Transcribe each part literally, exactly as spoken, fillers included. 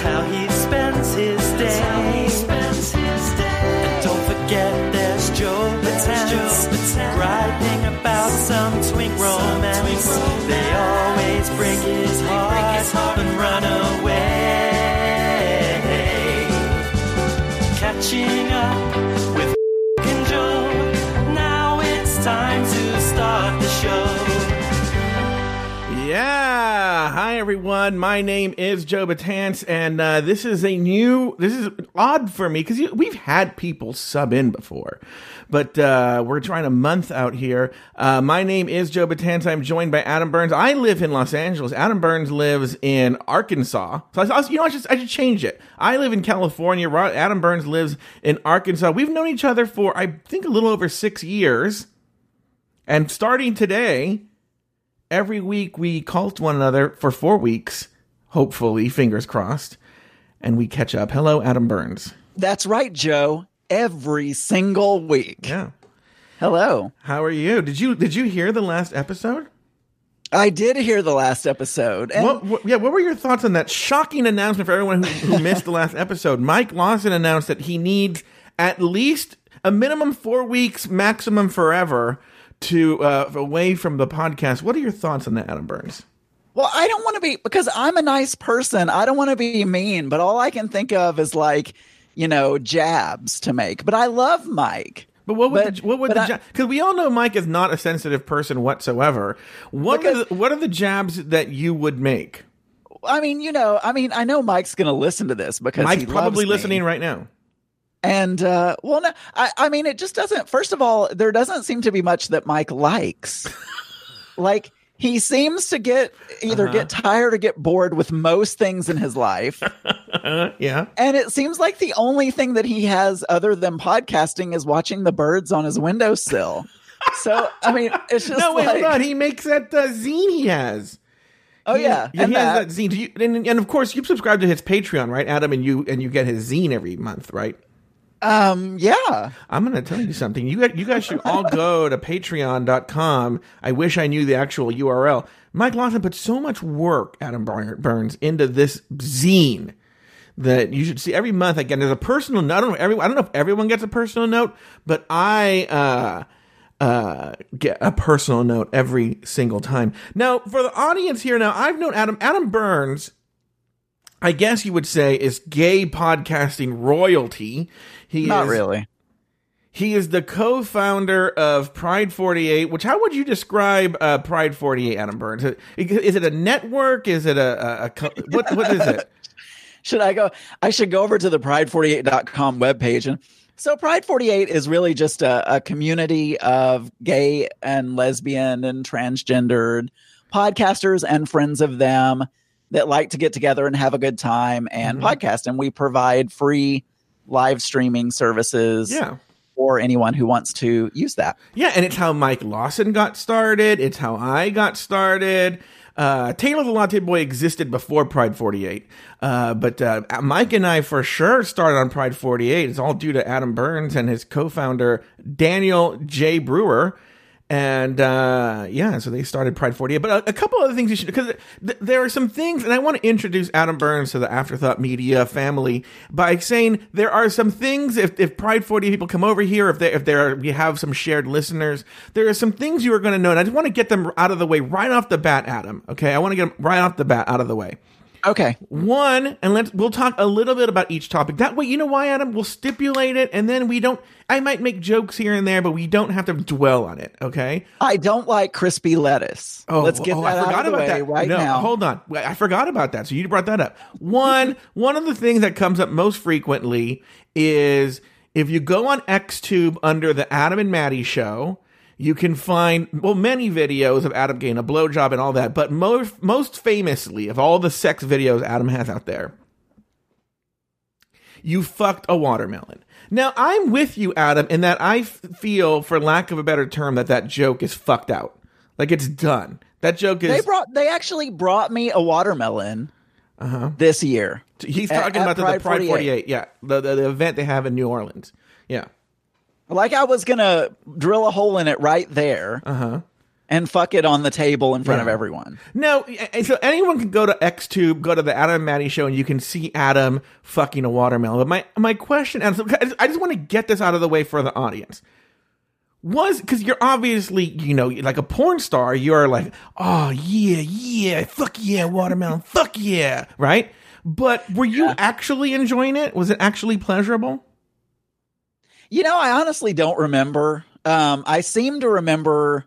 That's how he spends his day. That's how he spends his day. And don't forget, there's Joe Batance writing about some twink romance. Some twink romance. They always break his heart, break his heart and run away. Catching up with and Joe. Now it's time to start the show. Yeah, hi everyone. My name is Joe Batance, and uh, this is a new. This is odd for me because we've had people sub in before, but uh, we're trying a month out here. Uh, my name is Joe Batance. I'm joined by Adam Burns. I live in Los Angeles. Adam Burns lives in Arkansas. So I, you know, I should I should change it. I live in California. Adam Burns lives in Arkansas. We've known each other for I think a little over six years, and starting today. Every week we call to one another for four weeks, hopefully, fingers crossed, and we catch up. Hello, Adam Burns. That's right, Joe. Every single week. Yeah. Hello. How are you? Did you did you hear the last episode? I did hear the last episode. And what, what, yeah. What were your thoughts on that shocking announcement for everyone who, who missed the last episode? Mike Lawson announced that he needs at least a minimum four weeks, maximum forever. To uh, away from the podcast, what are your thoughts on that, Adam Burns? Well, I don't want to be because I'm a nice person. I don't want to be mean, but all I can think of is like, you know, jabs to make. But I love Mike. But what would but, the, what would the jab? Because we all know Mike is not a sensitive person whatsoever. What because, are the, what are the jabs that you would make? I mean, you know, I mean, I know Mike's going to listen to this because Mike's he probably loves listening me. Right now. And, uh, well, no, I, I mean, it just doesn't, first of all, there doesn't seem to be much that Mike likes. Like, he seems to get, either uh-huh. get tired or get bored with most things in his life. Yeah. And it seems like the only thing that he has other than podcasting is watching the birds on his windowsill. So, I mean, it's just No, wait, like, hold on. He makes that uh, zine he has. Oh he, yeah, he and has that, that zine. Do you, and, and of course, you subscribe to his Patreon, right, Adam? And you, and you get his zine every month, right? Um. Yeah, I'm gonna tell you something. You guys, you guys should all go to patreon dot com. I wish I knew the actual U R L. Mike Lawson put so much work, Adam Burns, into this zine that you should see every month. Again, there's a personal note. I don't know if everyone, I don't know if everyone gets a personal note, but I uh uh get a personal note every single time. Now, for the audience here, now I've known Adam Adam Burns. I guess you would say is gay podcasting royalty. He Not is, really. He is the co-founder of Pride forty-eight, which how would you describe uh, Pride forty-eight, Adam Burns? Is it a network? Is it a, a, a co- what? What is it? Should I go? I should go over to the pride forty-eight dot com webpage. And so Pride forty-eight is really just a, a community of gay and lesbian and transgendered podcasters and friends of them that like to get together and have a good time and mm-hmm. podcast. And we provide free live streaming services yeah. for anyone who wants to use that. Yeah, and it's how Mike Lawson got started. It's how I got started. Uh, Taylor the Latte Boy existed before Pride forty-eight. Uh, but uh, Mike and I for sure started on Pride forty-eight. It's all due to Adam Burns and his co-founder, Daniel J. Brewer. And, uh, yeah, so they started Pride forty-eight. But a, a couple other things you should, because th- there are some things, and I want to introduce Adam Burns to the Afterthought Media family by saying there are some things, if, if Pride forty-eight people come over here, if they, if there are, we have some shared listeners, there are some things you are going to know. And I just want to get them out of the way right off the bat, Adam. Okay. I want to get them right off the bat out of the way. Okay. One, and let's we'll talk a little bit about each topic. That way, you know why, Adam? We'll stipulate it, and then we don't... I might make jokes here and there, but we don't have to dwell on it, okay? I don't like crispy lettuce. Oh, let's get oh, that I forgot out of the about way that. Right no, now. Hold on. I forgot about that, so you brought that up. One, one of the things that comes up most frequently is if you go on XTube under the Adam and Maddie Show... You can find, well, many videos of Adam getting a blowjob and all that, but most most famously of all the sex videos Adam has out there, you fucked a watermelon. Now, I'm with you, Adam, in that I f- feel, for lack of a better term, that that joke is fucked out. Like, it's done. That joke is... They brought. They actually brought me a watermelon uh-huh. this year. He's talking at, about at the Pride, the Pride forty-eight. forty-eight, yeah. The, the, the event they have in New Orleans. Yeah. Like I was going to drill a hole in it right there. Uh-huh. and fuck it on the table in front yeah. of everyone. No, so anyone can go to XTube, go to the Adam and Maddie Show, and you can see Adam fucking a watermelon. But my, my question, and I just want to get this out of the way for the audience, was, because you're obviously, you know, like a porn star, you're like, oh, yeah, yeah, fuck yeah, watermelon, fuck yeah, right? But were you yeah. actually enjoying it? Was it actually pleasurable? You know, I honestly don't remember. Um, I seem to remember...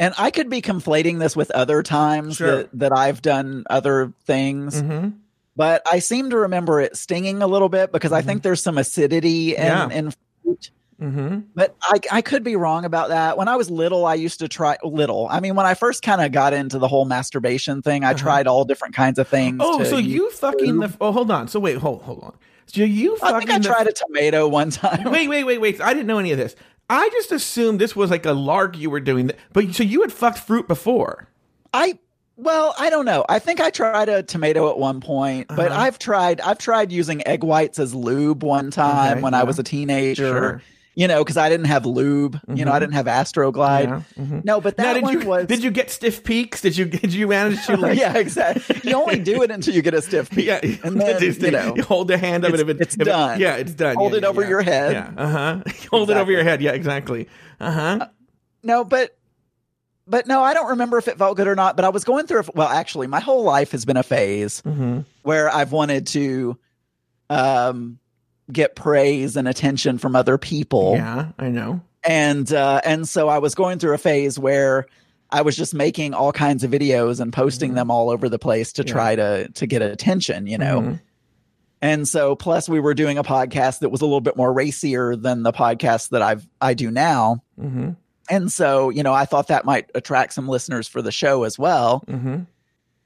And I could be conflating this with other times sure. that, that I've done other things, mm-hmm. but I seem to remember it stinging a little bit because mm-hmm. I think there's some acidity in, yeah. in fruit. Mm-hmm. But I, I could be wrong about that. When I was little, I used to try little. I mean, when I first kind of got into the whole masturbation thing, I uh-huh. tried all different kinds of things. Oh, so you fucking the, oh, hold on. So wait, hold, hold on. So you fucking I think I the, tried a tomato one time. Wait, wait, wait, wait. I didn't know any of this. I just assumed this was like a lark you were doing. But so you had fucked fruit before. I, well, I don't know. I think I tried a tomato at one point, but uh-huh. I've tried, I've tried using egg whites as lube one time okay, when yeah. I was a teenager, sure. you know, cause I didn't have lube, mm-hmm. you know, I didn't have Astroglide. Yeah. Mm-hmm. No, but that now, one you, was, did you get stiff peaks? Did you, did you manage to like, yeah, exactly. You only do it until you get a stiff peak. Yeah, and then, you, you know, you hold the hand of it. If it, it's if done. It, yeah. It's done. Hold yeah, it yeah, over yeah. your head. Yeah. Uh huh. Hold exactly. it over your head. Yeah, exactly. Uh-huh. Uh, no, but, But no, I don't remember if it felt good or not, but I was going through, a, well, actually, my whole life has been a phase mm-hmm. where I've wanted to um, get praise and attention from other people. Yeah, I know. And uh, and so I was going through a phase where I was just making all kinds of videos and posting mm-hmm. them all over the place to yeah. try to, to get attention, you know. Mm-hmm. And so plus we were doing a podcast that was a little bit more racier than the podcast that I've I do now. Mm-hmm. And so, you know, I thought that might attract some listeners for the show as well. Mm-hmm.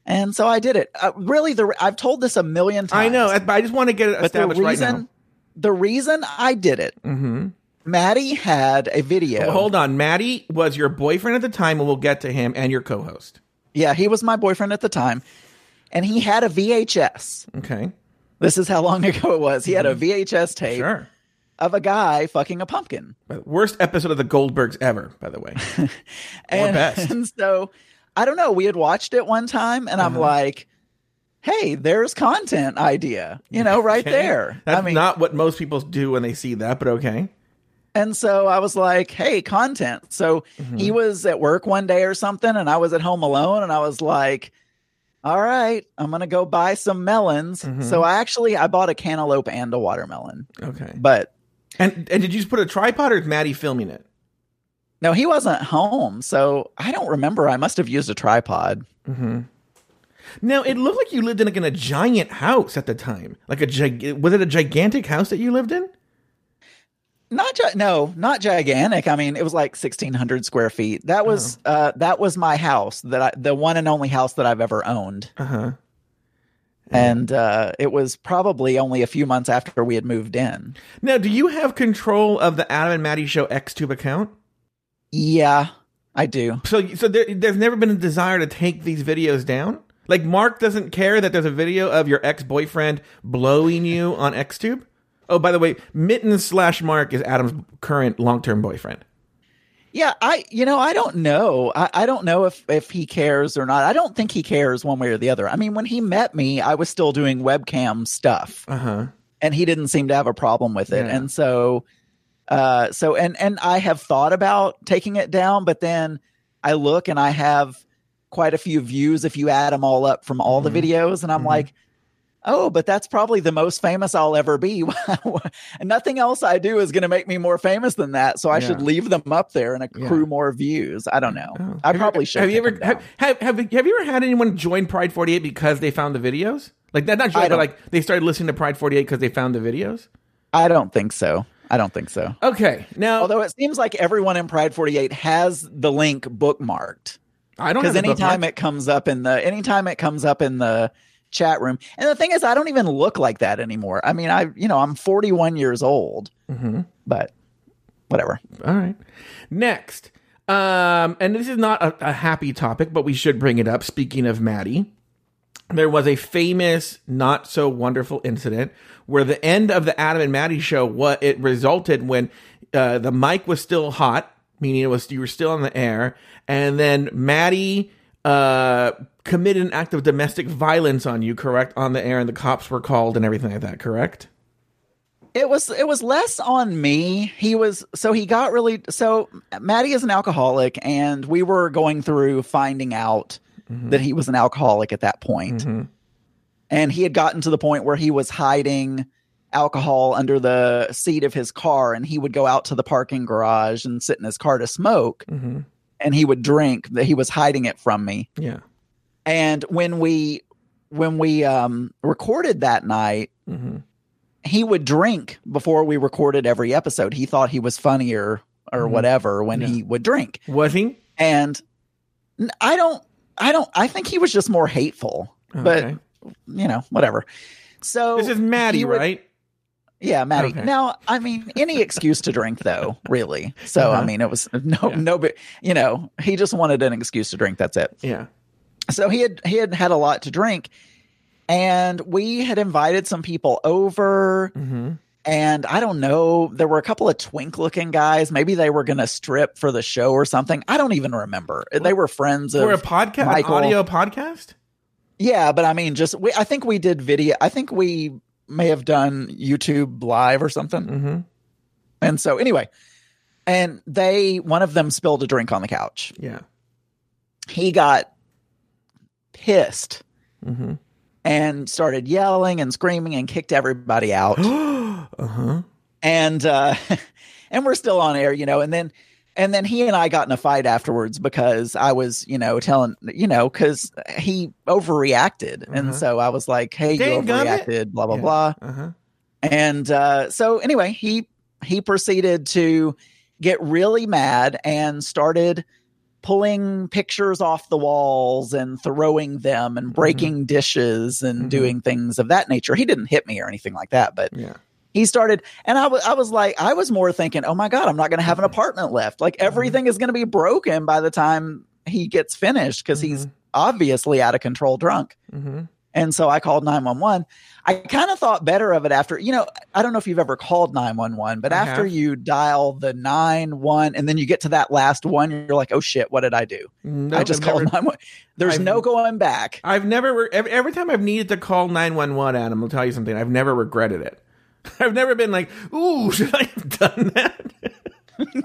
And so I did it. Uh, really, the I've told this a million times. I know, but I just want to get it established the reason, right now. The reason I did it, mm-hmm. Maddie had a video. Well, hold on. Maddie was your boyfriend at the time, and we'll get to him, and your co-host. Yeah, he was my boyfriend at the time. And he had a V H S. Okay. This is how long ago it was. He mm-hmm. had a V H S tape. Sure. Of a guy fucking a pumpkin. Worst episode of the Goldbergs ever, by the way. and, or best. And so, I don't know. We had watched it one time, and uh-huh. I'm like, hey, there's content idea, you know, right okay. there. That's I mean, not what most people do when they see that, but okay. And so, I was like, hey, content. So, mm-hmm. he was at work one day or something, and I was at home alone, and I was like, all right, I'm going to go buy some melons. Mm-hmm. So, I actually, I bought a cantaloupe and a watermelon. Okay. But... And and did you just put a tripod, or is Maddie filming it? No, he wasn't home, so I don't remember. I must have used a tripod. Mm-hmm. Now, it looked like you lived in, like, in a giant house at the time. Like a gig- Was it a gigantic house that you lived in? Not gi- No, not gigantic. I mean, it was like sixteen hundred square feet. That was oh. uh, that was my house, that I, the one and only house that I've ever owned. Uh-huh. And uh, it was probably only a few months after we had moved in. Now, do you have control of the Adam and Maddie Show XTube account? Yeah, I do. So so there, there's never been a desire to take these videos down? Like, Mark doesn't care that there's a video of your ex-boyfriend blowing you on XTube? Oh, by the way, Mittens slash Mark is Adam's current long-term boyfriend. Yeah, I you know, I don't know. I, I don't know if, if he cares or not. I don't think he cares one way or the other. I mean, when he met me, I was still doing webcam stuff. Uh-huh. And he didn't seem to have a problem with it. Yeah. And so uh so and, and I have thought about taking it down, but then I look and I have quite a few views if you add them all up from all mm-hmm. the videos, and I'm mm-hmm. like, oh, but that's probably the most famous I'll ever be. And nothing else I do is going to make me more famous than that. So I yeah. should leave them up there and accrue yeah. more views. I don't know. Oh. I have probably should. Have you ever have, have have have you ever had anyone join Pride forty-eight because they found the videos? Like that, not join, but like they started listening to Pride forty-eight because they found the videos? I don't think so. I don't think so. Okay, now although it seems like everyone in Pride forty-eight has the link bookmarked. I don't because anytime it comes up in the anytime it comes up in the. chat room. And the thing is, I don't even look like that anymore. I mean, I, you know, I'm forty-one years old, mm-hmm. but whatever. All right. Next. Um, and this is not a, a happy topic, but we should bring it up. Speaking of Maddie, there was a famous, not so wonderful incident where the end of the Adam and Maddie Show, what it resulted when uh, the mic was still hot. meaning it was you were still on the air. And then Maddie uh, committed an act of domestic violence on you, correct? On the air, and the cops were called and everything like that, correct? It was it was less on me. He was so he got really so Maddie is an alcoholic, and we were going through finding out mm-hmm. that he was an alcoholic at that point. Mm-hmm. And he had gotten to the point where he was hiding alcohol under the seat of his car, and he would go out to the parking garage and sit in his car to smoke. Mm-hmm. And he would drink. That he was hiding it from me. Yeah. And when we when we um, recorded that night. Mm-hmm. He would drink before we recorded every episode. He thought he was funnier or whatever when yeah. he would drink. Was he? And I don't, I don't, I think he was just more hateful, okay. but you know, whatever. So this is Maddie, would, right? Yeah. Maddie. Okay. Now, I mean, any excuse to drink though, really. So, uh-huh. I mean, it was no, yeah. no, but you know, he just wanted an excuse to drink. That's it. Yeah. So he had, he had had a lot to drink. And we had invited some people over, mm-hmm. and I don't know, there were a couple of twink-looking guys. Maybe they were going to strip for the show or something. I don't even remember. What? They were friends of We're a podcast, Michael. An audio podcast? Yeah, but I mean, just we, I think we did video. I think we may have done YouTube Live or something. Mm-hmm. And so anyway, and they, one of them spilled a drink on the couch. Yeah. He got pissed. Mm-hmm. And started yelling and screaming and kicked everybody out. uh-huh. And uh, and we're still on air, you know. And then and then he and I got in a fight afterwards because I was, you know, telling, you know, because he overreacted. Uh-huh. And so I was like, hey, Dang, you overreacted, blah, blah, yeah. blah. Uh-huh. And uh, so anyway, he he proceeded to get really mad and started pulling pictures off the walls and throwing them and breaking mm-hmm. dishes and mm-hmm. doing things of that nature. He didn't hit me or anything like that, but yeah. he started, and I, w- I was like, I was more thinking, oh my God, I'm not going to have an apartment left. Like everything mm-hmm. is going to be broken by the time he gets finished because mm-hmm. he's obviously out of control drunk. Mm-hmm. And so I called nine one one. I kind of thought better of it after, you know, I don't know if you've ever called nine one one, but I after have. You dial the nine one and then you get to that last one, you're like, oh shit, what did I do? Nope, I just I've called nine one one. The's I've, no going back. I've never, every, every time I've needed to call nine one one, Adam, I'll tell you something, I've never regretted it. I've never been like, ooh, should I have done that?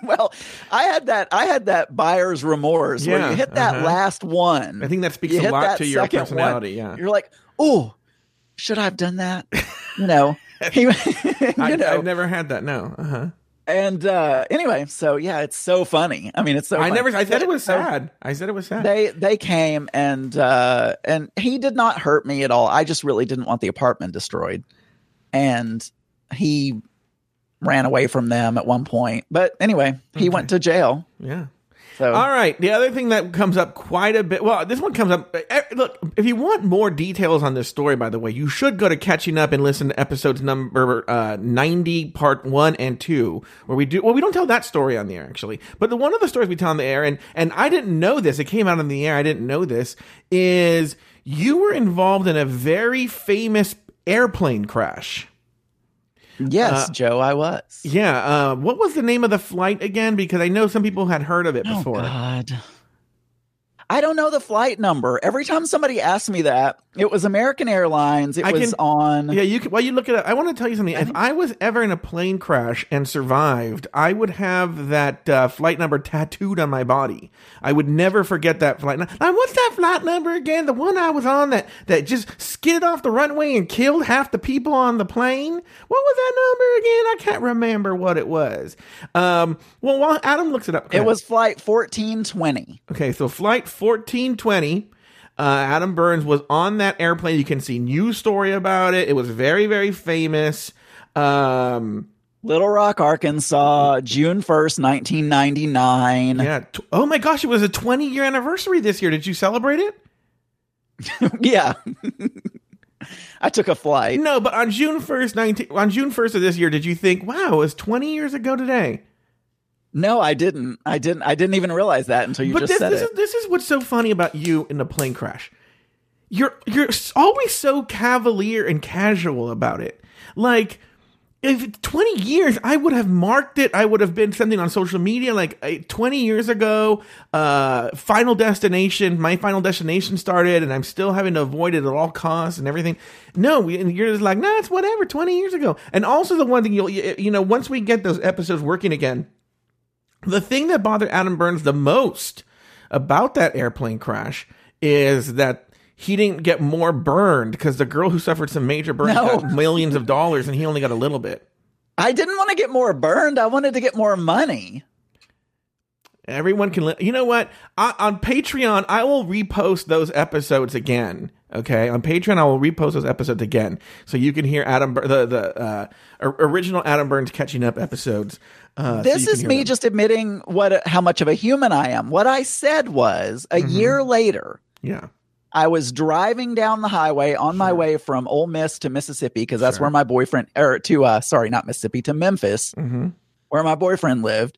Well, I had that. I had that buyer's remorse yeah, where you hit that uh-huh. last one. I think that speaks a lot to your personality. One, yeah, you're like, oh, should I have done that? No, you I, know, I've never had that. No. Uh-huh. And uh, anyway, so yeah, it's so funny. I mean, it's so. I funny. never. I said it was sad. I said it was sad. They they came and uh, and he did not hurt me at all. I just really didn't want the apartment destroyed, and he. Ran away from them at one point. But anyway, he okay. went to jail. Yeah. So. All right. The other thing that comes up quite a bit. Well, this one comes up. Look, if you want more details on this story, by the way, you should go to Catching Up and listen to episodes number uh, ninety, part one and two, where we do. Well, we don't tell that story on the air, actually. But the one of the stories we tell on the air, and, and I didn't know this. It came out on the air. I didn't know this. Is you were involved in a very famous airplane crash. Yes, uh, Joe, I was. Yeah. Uh, what was the name of the flight again? Because I know some people had heard of it oh, before. Oh, God. I don't know the flight number. Every time somebody asked me that, it was American Airlines. It I was can, on. Yeah, you can, while you look it up, I want to tell you something. I if think... I was ever in a plane crash and survived, I would have that uh, flight number tattooed on my body. I would never forget that flight number. Now, what's that flight number again? The one I was on that, that just skidded off the runway and killed half the people on the plane? What was that number again? I can't remember what it was. Um, well, while Adam looks it up. It was flight fourteen twenty. Okay, so flight fourteen twenty. Uh, Adam Burns was on that airplane. You can see news story about it. It was very, very famous. Um, Little Rock, Arkansas, June first, nineteen ninety-nine. Yeah. T- oh my gosh, it was a twenty year anniversary this year. Did you celebrate it? Yeah. I took a flight. No, but on June first, nineteen- on June first of this year, did you think, wow, it was twenty years ago today? No, I didn't. I didn't. I didn't even realize that until you but just this, said this it. Is, this is what's so funny about you in a plane crash. You're you're always so cavalier and casual about it. Like, If twenty years, I would have marked it. I would have been something on social media like twenty years ago. Uh, Final Destination, my Final Destination started, and I'm still having to avoid it at all costs and everything. No, we, and you're just like, nah, it's whatever. twenty years ago. And also the one thing you'll, you, you know, once we get those episodes working again, the thing that bothered Adam Burns the most about that airplane crash is that he didn't get more burned because the girl who suffered some major burns no. got millions of dollars and he only got a little bit. I didn't want to get more burned. I wanted to get more money. Everyone can... Li- you know what? I, on Patreon, I will repost those episodes again. Okay? On Patreon, I will repost those episodes again. So you can hear Adam Bur- the, the uh, original Adam Burns catching up episodes. Uh, this so is me them. just admitting what how much of a human I am. What I said was, a mm-hmm. year later... Yeah. I was driving down the highway on sure. my way from Ole Miss to Mississippi because that's sure. where my boyfriend – or to uh, – sorry, not Mississippi, to Memphis mm-hmm. where my boyfriend lived.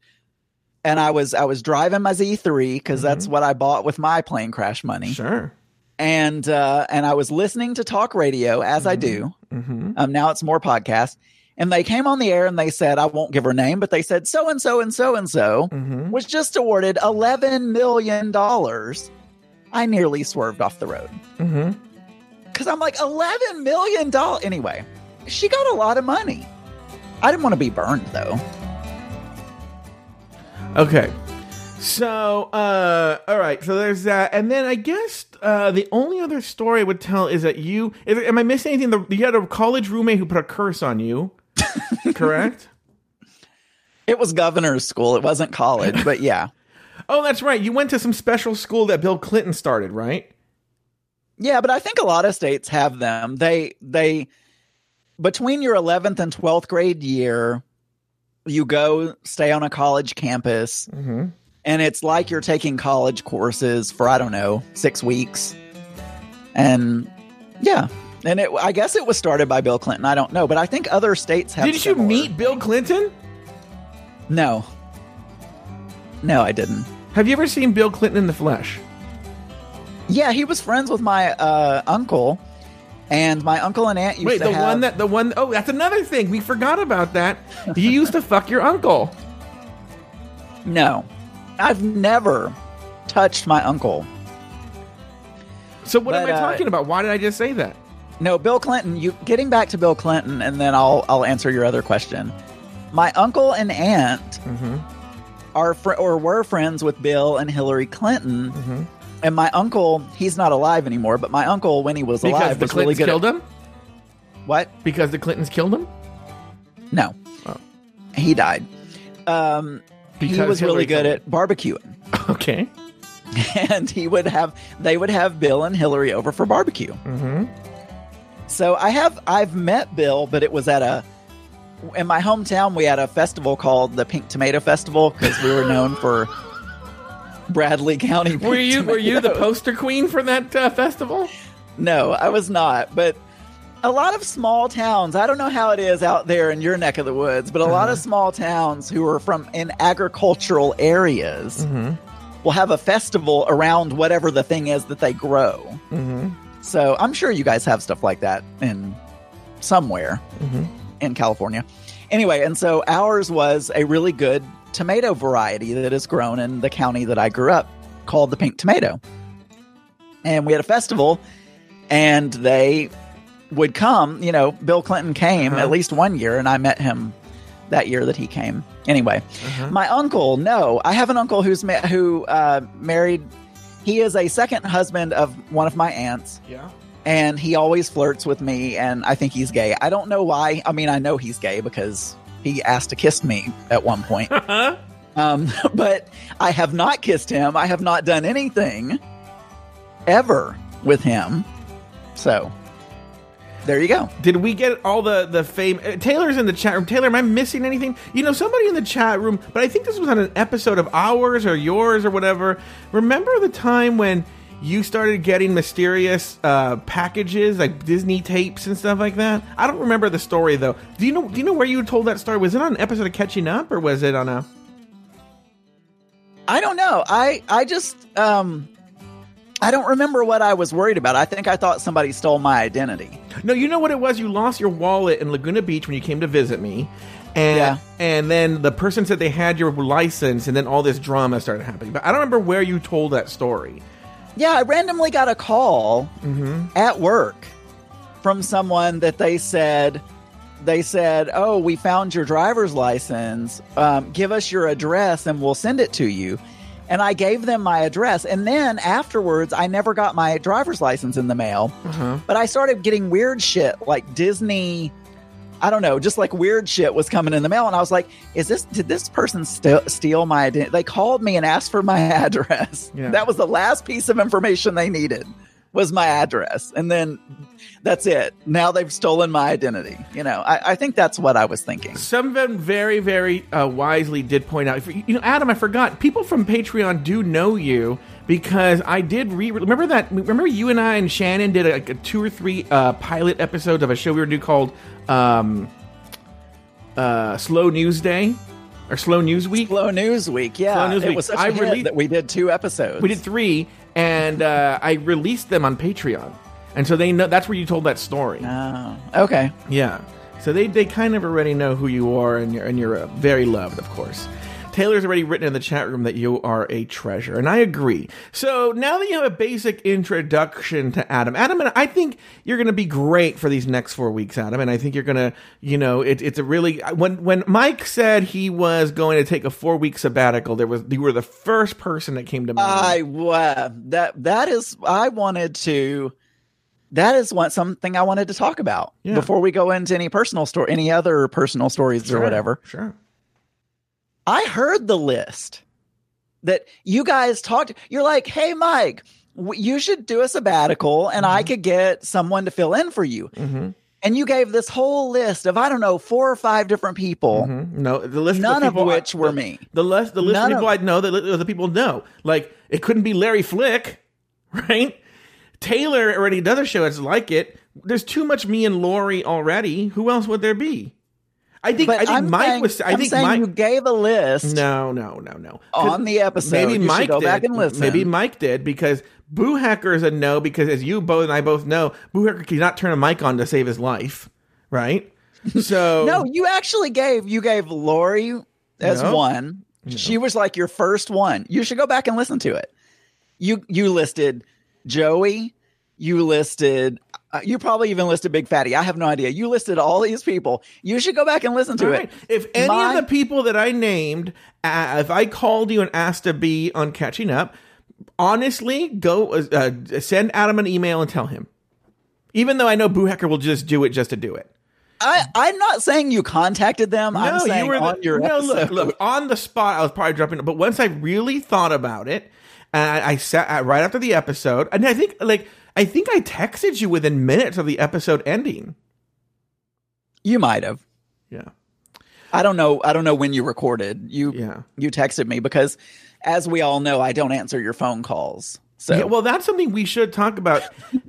And I was I was driving my Z three because mm-hmm. that's what I bought with my plane crash money. Sure. And uh, and I was listening to talk radio as mm-hmm. I do. Mm-hmm. Um, now it's more podcasts. And they came on the air and they said, I won't give her name, but they said so-and-so and so-and-so mm-hmm. was just awarded eleven million dollars. I nearly swerved off the road because mm-hmm. I'm like eleven million dollars. Anyway, she got a lot of money. I didn't want to be burned, though. Okay. So, uh, all right. So there's that. And then I guess uh, the only other story I would tell is that you – am I missing anything? The, you had a college roommate who put a curse on you, correct? It was governor's school. It wasn't college, but yeah. Oh, that's right. You went to some special school that Bill Clinton started, right? Yeah, but I think a lot of states have them. They they between your eleventh and twelfth grade year, you go stay on a college campus, mm-hmm. and it's like you're taking college courses for, I don't know, six weeks. And yeah, and it, I guess it was started by Bill Clinton. I don't know, but I think other states have. Did you meet Bill Clinton? No. No, I didn't. Have you ever seen Bill Clinton in the flesh? Yeah, he was friends with my uh, uncle, and my uncle and aunt used Wait, to the have... one that the one oh, that's another thing. We forgot about that. You used to fuck your uncle. No, I've never touched my uncle. So what but, am I talking uh, about? Why did I just say that? No, Bill Clinton. You getting back to Bill Clinton, and then I'll I'll answer your other question. My uncle and aunt. Mm-hmm. Are fr- or were friends with Bill and Hillary Clinton, mm-hmm. and my uncle, he's not alive anymore. But my uncle, when he was because alive, the was Clintons really good. Killed at- him. What? Because the Clintons killed him? No, oh. He died. Um, he was Hillary really good at barbecuing. Okay, and he would have they would have Bill and Hillary over for barbecue. Mm-hmm. So I have I've met Bill, but it was at a. In my hometown, we had a festival called the Pink Tomato Festival because we were known for Bradley County. Pink were you tomatoes. Were you the poster queen for that uh, festival? No, I was not. But a lot of small towns. I don't know how it is out there in your neck of the woods, but a mm-hmm. lot of small towns who are from in agricultural areas mm-hmm. will have a festival around whatever the thing is that they grow. Mm-hmm. So I'm sure you guys have stuff like that in somewhere. Mm-hmm. In California. Anyway, and so ours was a really good tomato variety that is grown in the county that I grew up called the Pink Tomato. And we had a festival and they would come, you know, Bill Clinton came uh-huh. at least one year and I met him that year that he came. Anyway, uh-huh. my uncle, no, I have an uncle who's ma- who uh, married. He is a second husband of one of my aunts. Yeah. And he always flirts with me, and I think he's gay. I don't know why. I mean, I know he's gay because he asked to kiss me at one point. um, but I have not kissed him. I have not done anything ever with him. So there you go. Did we get all the, the fame? Uh, Taylor's in the chat room. Taylor, am I missing anything? You know, somebody in the chat room, but I think this was on an episode of ours or yours or whatever. Remember the time when... You started getting mysterious uh, packages like Disney tapes and stuff like that. I don't remember the story though. Do you know? Do you know where you told that story? Was it on an episode of Catching Up, or was it on a? I don't know. I I just um, I don't remember what I was worried about. I think I thought somebody stole my identity. No, you know what it was? You lost your wallet in Laguna Beach when you came to visit me. And, yeah. and then the person said they had your license, and then all this drama started happening. But I don't remember where you told that story. Yeah, I randomly got a call mm-hmm. at work from someone that they said, they said, oh, we found your driver's license. Um, give us your address and we'll send it to you. And I gave them my address. And then afterwards, I never got my driver's license in the mail. Uh-huh. But I started getting weird shit like Disney. I don't know, just like weird shit was coming in the mail. And I was like, is this, did this person st- steal my identity? They called me and asked for my address. Yeah. That was the last piece of information they needed was my address. And then that's it. Now they've stolen my identity. You know, I, I think that's what I was thinking. Some of them very, very uh, wisely did point out, you know, Adam, I forgot, people from Patreon do know you because I did re- remember that. Remember you and I and Shannon did a, a two or three uh, pilot episodes of a show we were doing called um, uh, Slow News Day. Or Slow News Week? Slow News Week, yeah. Slow News Week. It was such a hit rele- that we did two episodes. We did three, and uh, I released them on Patreon. And so they know that's where you told that story. Oh, okay. Yeah. So they, they kind of already know who you are, and you're, and you're uh, very loved, of course. Taylor's already written in the chat room that you are a treasure, and I agree. So now that you have a basic introduction to Adam, Adam, and I think you're going to be great for these next four weeks, Adam, and I think you're going to, you know, it, it's a really – when when Mike said he was going to take a four-week sabbatical, there was you were the first person that came to mind. I uh, that that is – I wanted to – that is one, something I wanted to talk about yeah. before we go into any personal story, any other personal stories sure, or whatever. Sure. I heard the list that you guys talked. You're like, hey, Mike, w- you should do a sabbatical and mm-hmm. I could get someone to fill in for you. Mm-hmm. And you gave this whole list of, I don't know, four or five different people. Mm-hmm. No, the list none of, the people of which I, were the, me. The list, the list none of people I know that the people know. Like, it couldn't be Larry Flick, right? Taylor already does a show that's like it. There's too much me and Lori already. Who else would there be? I think. But I think I'm Mike saying, was. I I'm think saying Mike, you gave a list. No, no, no, no. On the episode, maybe you Mike go did. Back and listen. Maybe Mike did because Boo Hacker is a no because as you both and I both know, Boo Hacker cannot turn a mic on to save his life, right? So no, you actually gave you gave Lori as no, one. No. She was like your first one. You should go back and listen to it. You you listed. Joey, you listed, uh, you probably even listed Big Fatty. I have no idea. You listed all these people. You should go back and listen to all it. Right. If any My- of the people that I named, uh, if I called you and asked to be on Catching Up, honestly, go uh, send Adam an email and tell him. Even though I know Boo Hacker will just do it just to do it. I, I'm not saying you contacted them. No, I'm saying you were the, on your no, episode. Look, look, on the spot, I was probably dropping it. But once I really thought about it, and I sat right after the episode, and I think, like, I think I texted you within minutes of the episode ending. You might have, yeah. I don't know. I don't know when you recorded. You, yeah. you texted me because, as we all know, I don't answer your phone calls. So, yeah, well, that's something we should talk about.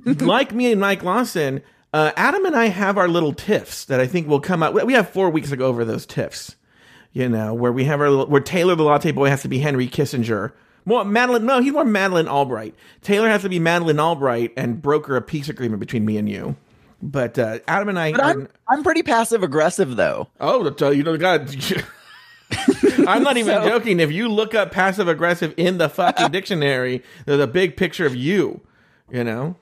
Like me and Mike Lawson, uh, Adam and I have our little tiffs that I think will come out. We have four weeks to go over those tiffs, you know, where we have our where Taylor the Latte Boy has to be Henry Kissinger. More Madeleine, no, he's more Madeleine Albright. Taylor has to be Madeleine Albright and broker a peace agreement between me and you. But uh, Adam and I, but I'm, I'm pretty passive aggressive though. Oh, you know, God, I'm not even so, joking. If you look up passive aggressive in the fucking dictionary, there's a big picture of you. You know,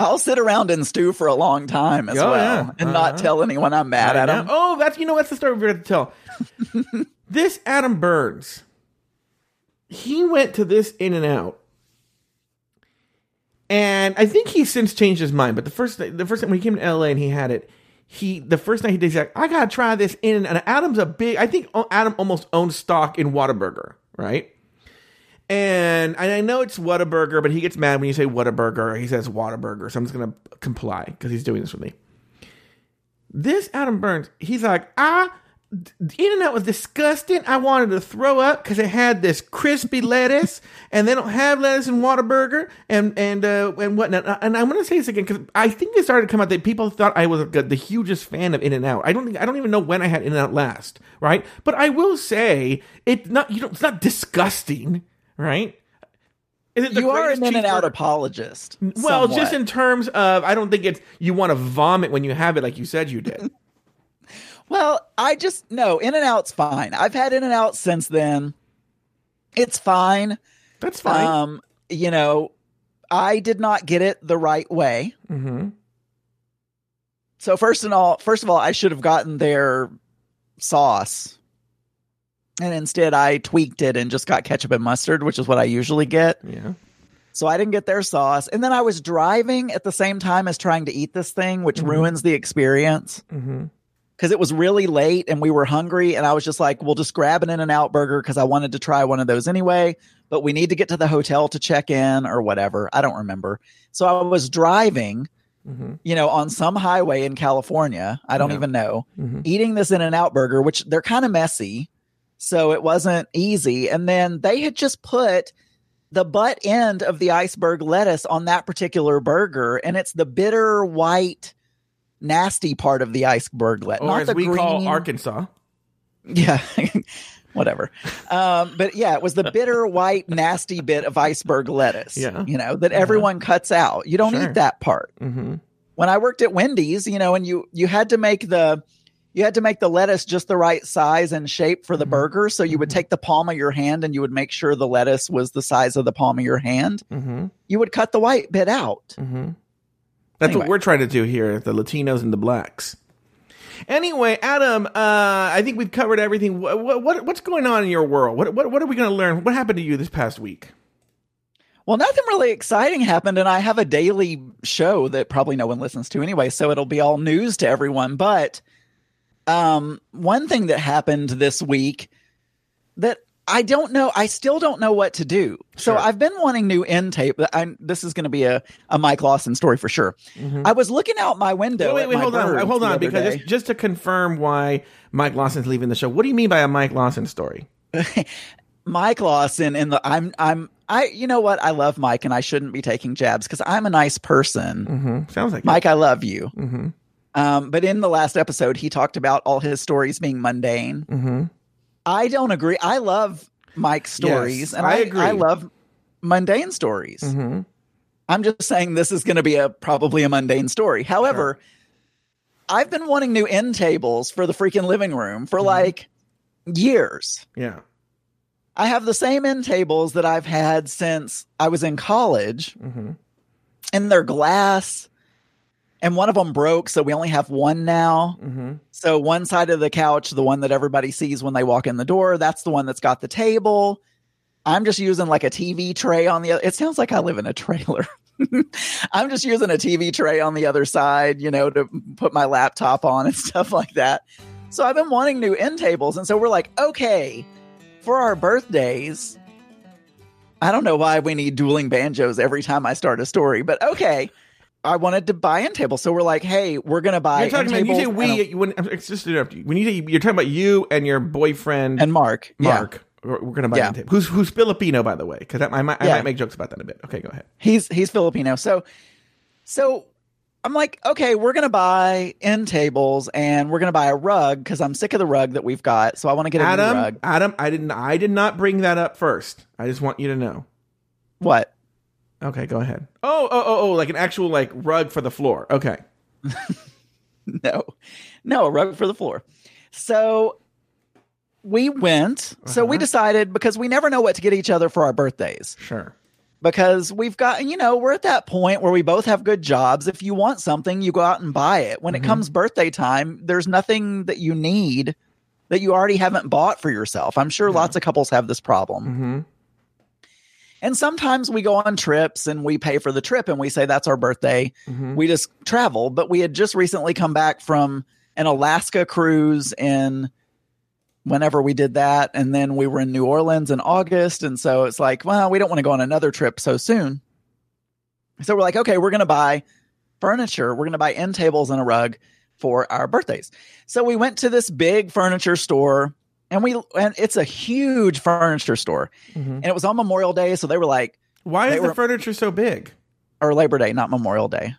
I'll sit around and stew for a long time as oh, well, yeah. and uh-huh. not tell anyone I'm mad at him. Oh, that's you know that's the story we're going to tell. This Adam Burns. He went to this In-N-Out, and I think he's since changed his mind. But the first, the first time when he came to L A and he had it, he the first night he did, he's like, "I gotta try this in." And Adam's a big. I think Adam almost owns stock in Whataburger, right? And I know it's Whataburger, but he gets mad when you say Whataburger. He says Whataburger, so I'm just gonna comply because he's doing this with me. This Adam Burns, he's like, "I." In-N-Out was disgusting. I wanted to throw up because it had this crispy lettuce, and they don't have lettuce in Whataburger and and uh, and whatnot. And I'm gonna say this again because I think it started to come out that people thought I was the hugest fan of In-N-Out. I don't think I don't even know when I had In-N-Out last, right? But I will say it's not you know it's not disgusting, right? Is it the you are an In-N-Out apologist. Well, somewhat. Just in terms of, I don't think it's you want to vomit when you have it, like you said you did. Well, I just no In-N-Out's fine. I've had In-N-Out since then. It's fine. That's fine. Um, you know, I did not get it the right way. Mm-hmm. So first and all, first of all, I should have gotten their sauce. And instead, I tweaked it and just got ketchup and mustard, which is what I usually get. Yeah. So I didn't get their sauce. And then I was driving at the same time as trying to eat this thing, which mm-hmm. ruins the experience. Mm-hmm. Because it was really late and we were hungry. And I was just like, we'll just grab an In-N-Out burger because I wanted to try one of those anyway. But we need to get to the hotel to check in or whatever. I don't remember. So I was driving, mm-hmm. you know, on some highway in California. I don't yeah. even know. Mm-hmm. Eating this In-N-Out burger, which they're kind of messy. So it wasn't easy. And then they had just put the butt end of the iceberg lettuce on that particular burger. And it's the bitter, white, nasty part of the iceberg lettuce. Or as we green... call Arkansas. Yeah, whatever. Um, but yeah, it was the bitter, white, nasty bit of iceberg lettuce, yeah. you know, that uh-huh. everyone cuts out. You don't sure. eat that part. Mm-hmm. When I worked at Wendy's, you know, and you you had to make the... You had to make the lettuce just the right size and shape for the mm-hmm. burger. So you would take the palm of your hand and you would make sure the lettuce was the size of the palm of your hand. Mm-hmm. You would cut the white bit out. Mm-hmm. That's anyway. What we're trying to do here, the Latinos and the blacks. Anyway, Adam, uh, I think we've covered everything. What, what, what's going on in your world? What, what, what are we going to learn? What happened to you this past week? Well, nothing really exciting happened, and I have a daily show that probably no one listens to anyway, so it'll be all news to everyone, but... Um, one thing that happened this week that I don't know, I still don't know what to do. Sure. So I've been wanting new end tape. I, this is going to be a, a Mike Lawson story for sure. Mm-hmm. I was looking out my window. Wait, wait, wait hold on. Hold on, because just, just to confirm why Mike Lawson's leaving the show, what do you mean by a Mike Lawson story? Mike Lawson and the, I'm, I'm, I, you know what? I love Mike and I shouldn't be taking jabs because I'm a nice person. Mm-hmm. Sounds like Mike, it. I love you. Mm-hmm. Um, but in the last episode, he talked about all his stories being mundane. Mm-hmm. I don't agree. I love Mike's stories, yes, and I, I agree. I love mundane stories. Mm-hmm. I'm just saying this is going to be a probably a mundane story. However, sure. I've been wanting new end tables for the freaking living room for mm-hmm. like years. Yeah, I have the same end tables that I've had since I was in college, mm-hmm. and they're glass. And one of them broke, so we only have one now. Mm-hmm. So one side of the couch, the one that everybody sees when they walk in the door, that's the one that's got the table. I'm just using like a T V tray on the other. It sounds like I live in a trailer. I'm just using a T V tray on the other side, you know, to put my laptop on and stuff like that. So I've been wanting new end tables. And so we're like, okay, for our birthdays, I don't know why we need dueling banjos every time I start a story, but okay. I wanted to buy end tables, so we're like, "Hey, we're gonna buy." You're talking end about, tables you say we. When, it's just when you say you're talking about you and your boyfriend and Mark, Mark, yeah. we're, we're gonna buy yeah. end tables. Who's who's Filipino, by the way? Because I, I, might, I yeah. might make jokes about that in a bit. Okay, go ahead. He's he's Filipino, so so I'm like, okay, we're gonna buy end tables and we're gonna buy a rug because I'm sick of the rug that we've got, so I want to get a Adam, new rug. Adam, I didn't, I did not bring that up first. I just want you to know what. Okay, go ahead. Oh, oh, oh, oh, like an actual like rug for the floor. Okay. no, no, a rug for the floor. So we went. Uh-huh. So we decided because we never know what to get each other for our birthdays. Sure. Because we've got, you know, we're at that point where we both have good jobs. If you want something, you go out and buy it. When mm-hmm. it comes birthday time, there's nothing that you need that you already haven't bought for yourself. I'm sure yeah. lots of couples have this problem. Mm-hmm. And sometimes we go on trips and we pay for the trip and we say that's our birthday. Mm-hmm. We just travel. But we had just recently come back from an Alaska cruise in whenever we did that. And then we were in New Orleans in August. And so it's like, well, we don't want to go on another trip so soon. So we're like, okay, we're going to buy furniture. We're going to buy end tables and a rug for our birthdays. So we went to this big furniture store. And we and it's a huge furniture store, mm-hmm. and it was on Memorial Day, so they were like, "Why is were, the furniture so big?" Or Labor Day, not Memorial Day.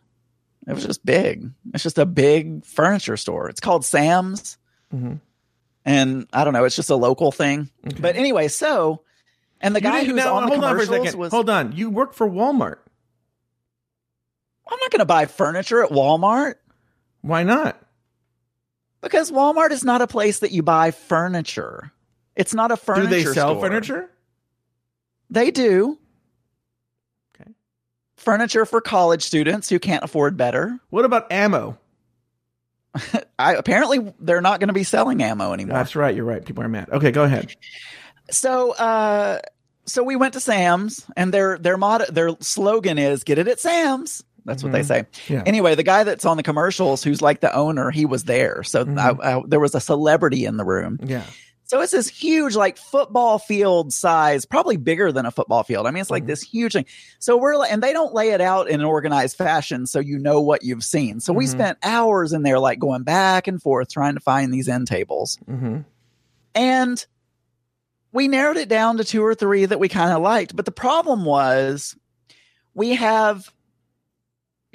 It was just big. It's just a big furniture store. It's called Sam's, mm-hmm. and I don't know. It's just a local thing. Okay. But anyway, so And the you guy who's no, on the hold commercials on for a second. was... Hold on. You work for Walmart. I'm not going to buy furniture at Walmart. Why not? Because Walmart is not a place that you buy furniture. It's not a furniture store. Do they sell store. furniture? They do. Okay. Furniture for college students who can't afford better. What about ammo? I, apparently, they're not going to be selling ammo anymore. That's right. You're right. People are mad. Okay, go ahead. So, uh, so we went to Sam's, and their their motto, their slogan is "Get it at Sam's." That's mm-hmm. what they say. Yeah. Anyway, the guy that's on the commercials, who's like the owner, he was there, so mm-hmm. I, I, there was a celebrity in the room. Yeah. So it's this huge, like football field size, probably bigger than a football field. I mean, it's like mm-hmm. this huge thing. So we're, and they don't lay it out in an organized fashion, so you know what you've seen. So mm-hmm. we spent hours in there, like going back and forth, trying to find these end tables, mm-hmm. and we narrowed it down to two or three that we kind of liked. But the problem was, we have.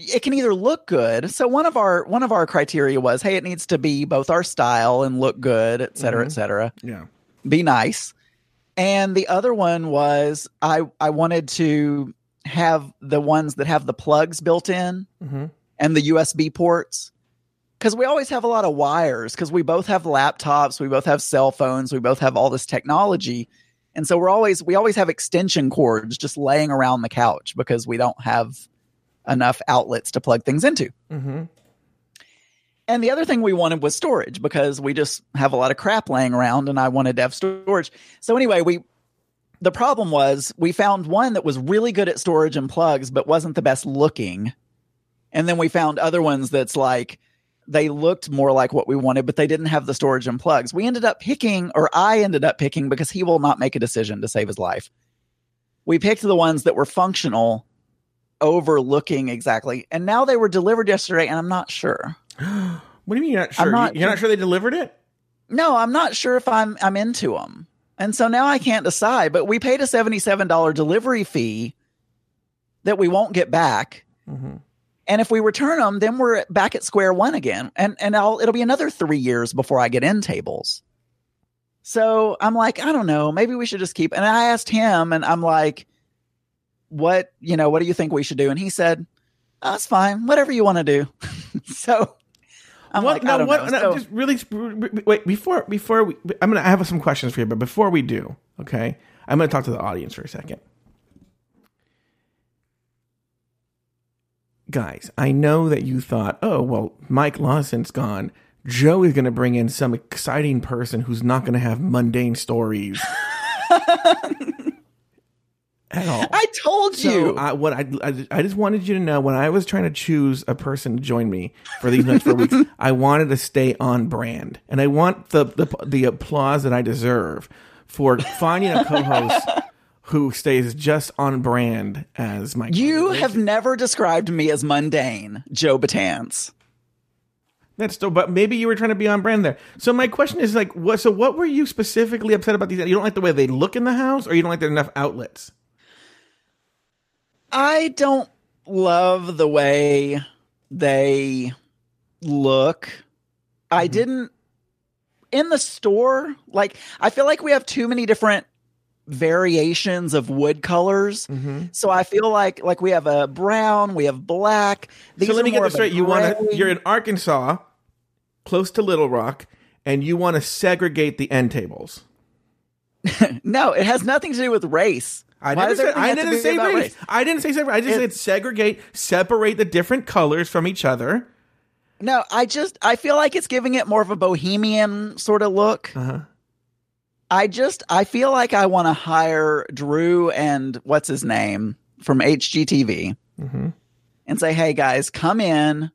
It can either look good. So one of our one of our criteria was, hey, it needs to be both our style and look good, et cetera, mm-hmm. et cetera. Yeah. Be nice. And the other one was I, I wanted to have the ones that have the plugs built in mm-hmm. and the U S B ports. Because we always have a lot of wires because we both have laptops. We both have cell phones. We both have all this technology. And so we're always we always have extension cords just laying around the couch because we don't have enough outlets to plug things into. Mm-hmm. And the other thing we wanted was storage because we just have a lot of crap laying around and I wanted to have storage. So anyway, we the problem was we found one that was really good at storage and plugs but wasn't the best looking. And then we found other ones that's like they looked more like what we wanted, but they didn't have the storage and plugs. We ended up picking, or I ended up picking, because he will not make a decision to save his life. We picked the ones that were functional overlooking exactly. And now they were delivered yesterday and I'm not sure. What do you mean you're not sure? Not, you're not sure they delivered it? No, I'm not sure if I'm I'm into them. And so now I can't decide, but we paid a seventy-seven dollars delivery fee that we won't get back. Mm-hmm. And if we return them, then we're back at square one again. And and I'll, it'll be another three years before I get end tables. So I'm like, I don't know, maybe we should just keep. And I asked him and I'm like, what, you know, what do you think we should do? And he said, oh, that's fine. Whatever you want to do. So I'm what, like, no, I don't what, know. No, so, just really, wait, before, before we, I'm going to, I have some questions for you, but before we do, okay, I'm going to talk to the audience for a second. Guys, I know that you thought, oh, well, Mike Lawson's gone. Joe is going to bring in some exciting person who's not going to have mundane stories at all. I told so you. I, what I, I, I just wanted you to know, when I was trying to choose a person to join me for these next four weeks, I wanted to stay on brand. And I want the the, the applause that I deserve for finding a co-host who stays just on brand as my... You have never described me as mundane, Joe Batance. That's still, but maybe you were trying to be on brand there. So my question is like, what? So what were you specifically upset about these? You don't like the way they look in the house, or you don't like there are enough outlets? I don't love the way they look. I mm-hmm. didn't... In the store, like, I feel like we have too many different variations of wood colors. Mm-hmm. So I feel like like we have a brown, we have black. These so let me get this straight. You want to you're in Arkansas, close to Little Rock, and you want to segregate the end tables. No, it has nothing to do with race. I Why never said I didn't say race. race. I didn't say separate. I just it, said segregate, separate the different colors from each other. No, I just I feel like it's giving it more of a bohemian sort of look. Uh-huh. I just, I feel like I want to hire Drew and what's his name from H G T V mm-hmm. and say, hey guys, come in,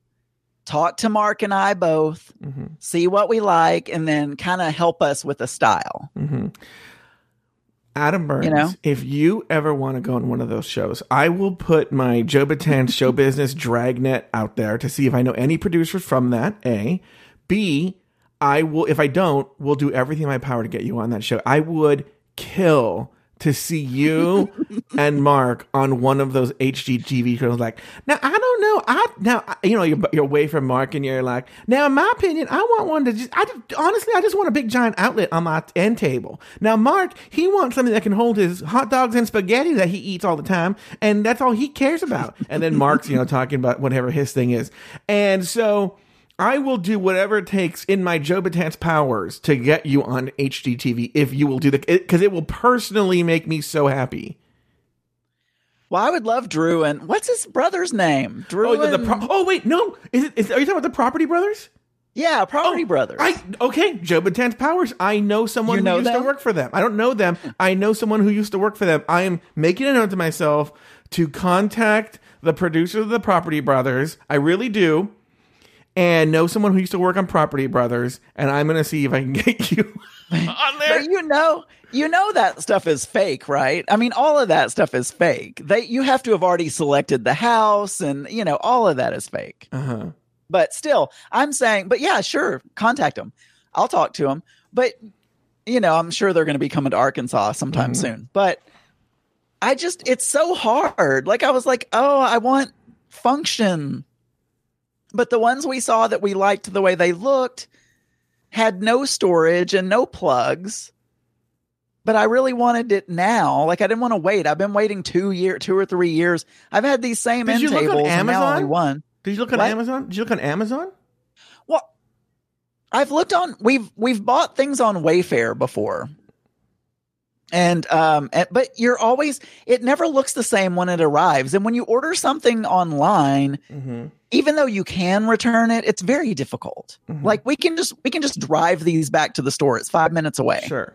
talk to Mark and I both, mm-hmm. see what we like, and then kind of help us with a style. Mm-hmm. Adam Burns, you know? If you ever want to go on one of those shows, I will put my Joe Batance show business dragnet out there to see if I know any producers from that, A. B, I will, if I don't, we'll do everything in my power to get you on that show. I would kill to see you and Mark on one of those H G T V shows. Like, now I don't know. I now you know you're, you're away from Mark, and you're like, now in my opinion, I want one to just. I just, honestly, I just want a big giant outlet on my end table. Now Mark, he wants something that can hold his hot dogs and spaghetti that he eats all the time, and that's all he cares about. And then Mark's, you know, talking about whatever his thing is, and so. I will do whatever it takes in my Joe Batance powers to get you on H G T V if you will do the because it, it will personally make me so happy. Well, I would love Drew and what's his brother's name? Drew. Oh, and, the pro- oh wait, no, is it? Is, are you talking about the Property Brothers? Yeah, Property oh, Brothers. I, okay, Joe Batance powers. I know someone you know who them? used to work for them. I don't know them. I know someone who used to work for them. I am making a note to myself to contact the producer of the Property Brothers. I really do. And know someone who used to work on Property Brothers, and I'm going to see if I can get you on there. But you know, you know that stuff is fake, right? I mean, all of that stuff is fake. They, you have to have already selected the house, and you know, all of that is fake. Uh-huh. But still, I'm saying, but yeah, sure, contact them. I'll talk to them. But you know, I'm sure they're going to be coming to Arkansas sometime mm-hmm. soon. But I just, it's so hard. Like I was like, oh, I want function. But the ones we saw that we liked the way they looked had no storage and no plugs. But I really wanted it now. Like I didn't want to wait. I've been waiting two year, two or three years. I've had these same end tables. Did you look on Amazon? Only one. Did you look on what? Amazon? Did you look on Amazon? Well, I've looked on. We've we've bought things on Wayfair before, and um, and, but you're always. It never looks the same when it arrives, and when you order something online. Mm-hmm. Even though you can return it, it's very difficult. Mm-hmm. Like we can just we can just drive these back to the store. It's five minutes away. Sure,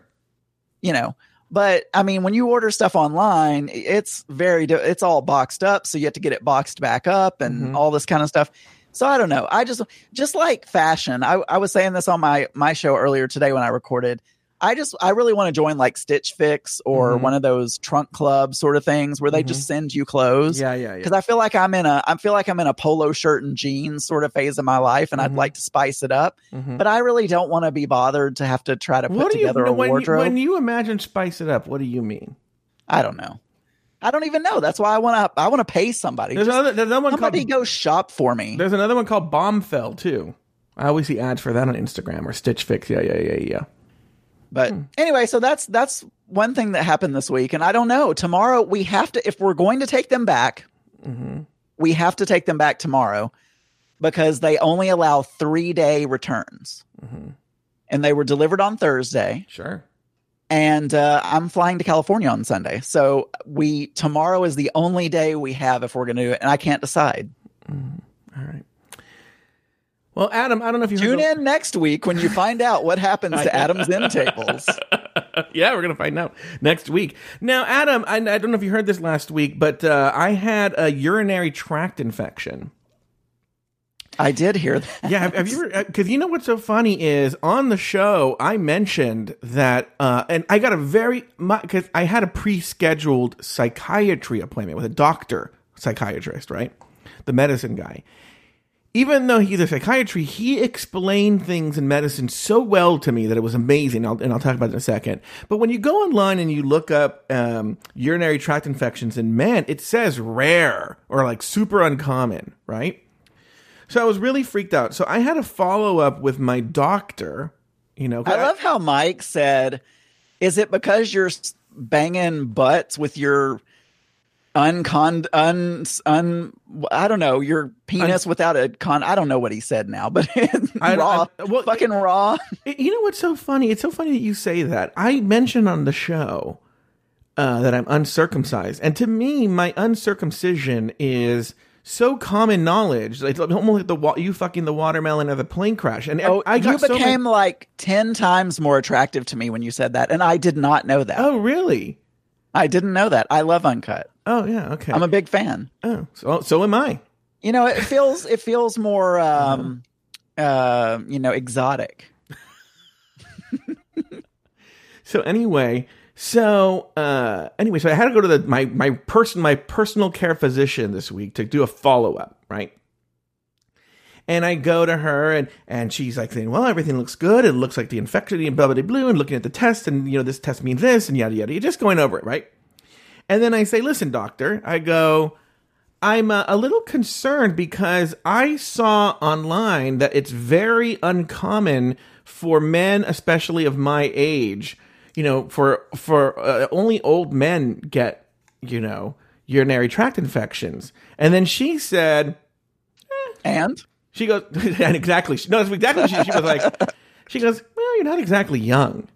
you know. But I mean, when you order stuff online, it's very it's all boxed up, so you have to get it boxed back up and mm-hmm. all this kind of stuff. So I don't know. I just just like fashion. I, I was saying this on my my show earlier today when I recorded. I just I really want to join like Stitch Fix or mm-hmm. one of those trunk club sort of things where they mm-hmm. just send you clothes. Yeah, yeah, yeah. Because I feel like I'm in a I feel like I'm in a polo shirt and jeans sort of phase of my life, and mm-hmm. I'd like to spice it up. Mm-hmm. But I really don't want to be bothered to have to try to put what do together you, a when wardrobe. You, when you imagine spice it up, what do you mean? I don't know. I don't even know. That's why I want to I want to pay somebody. There's just, another there's another one somebody called, go shop for me. There's another one called Bombfell too. I always see ads for that on Instagram or Stitch Fix. Yeah, yeah, yeah, yeah. But hmm. anyway, so that's that's one thing that happened this week. And I don't know. Tomorrow we have to, if we're going to take them back, mm-hmm. we have to take them back tomorrow because they only allow three day returns. Mm-hmm. And they were delivered on Thursday. Sure. And uh, I'm flying to California on Sunday. So we tomorrow is the only day we have if we're going to do it. And I can't decide. Mm-hmm. All right. Well, Adam, I don't know if you tune in next week when you find out what happens to Adam's end tables. Yeah, we're going to find out next week. Now, Adam, I, I don't know if you heard this last week, but uh, I had a urinary tract infection. I did hear that. Yeah, have, have you ever? Because you know what's so funny is on the show I mentioned that, uh, and I got a very because I had a pre-scheduled psychiatry appointment with a doctor, psychiatrist, right, the medicine guy. Even though he's a psychiatrist, he explained things in medicine so well to me that it was amazing, I'll, and I'll talk about it in a second. But when you go online and you look up um, urinary tract infections in men, it says rare or like super uncommon, right? So I was really freaked out. So I had a follow-up with my doctor. You know, I love I, how Mike said, is it because you're banging butts with your... Uncon, un, un, I don't know, your penis un- without a con. I don't know what he said now, but I, raw, I, well, fucking raw. You know what's so funny? It's so funny that you say that. I mentioned on the show uh, that I'm uncircumcised. And to me, my uncircumcision is so common knowledge. It's almost like the wa- you fucking the watermelon or the plane crash. And oh, I got you became so many- like ten times more attractive to me when you said that. And I did not know that. Oh, really? I didn't know that. I love Uncut. Oh yeah, okay. I'm a big fan. Oh, so so am I. You know, it feels it feels more, um, uh, you know, exotic. so anyway, so uh, anyway, so I had to go to the my my person my personal care physician this week to do a follow up, right? And I go to her, and, and she's like saying, well, everything looks good. It looks like the infection and blah, blah, blah, blah, and looking at the test, and, you know, this test means this, and yada, yada. You're just going over it, right? And then I say, listen, doctor, I go, I'm a, a little concerned because I saw online that it's very uncommon for men, especially of my age, you know, for for uh, only old men get, you know, urinary tract infections. And then she said, eh. And she goes, and exactly, she, no, it's exactly. She, she was like, she goes, well, you're not exactly young,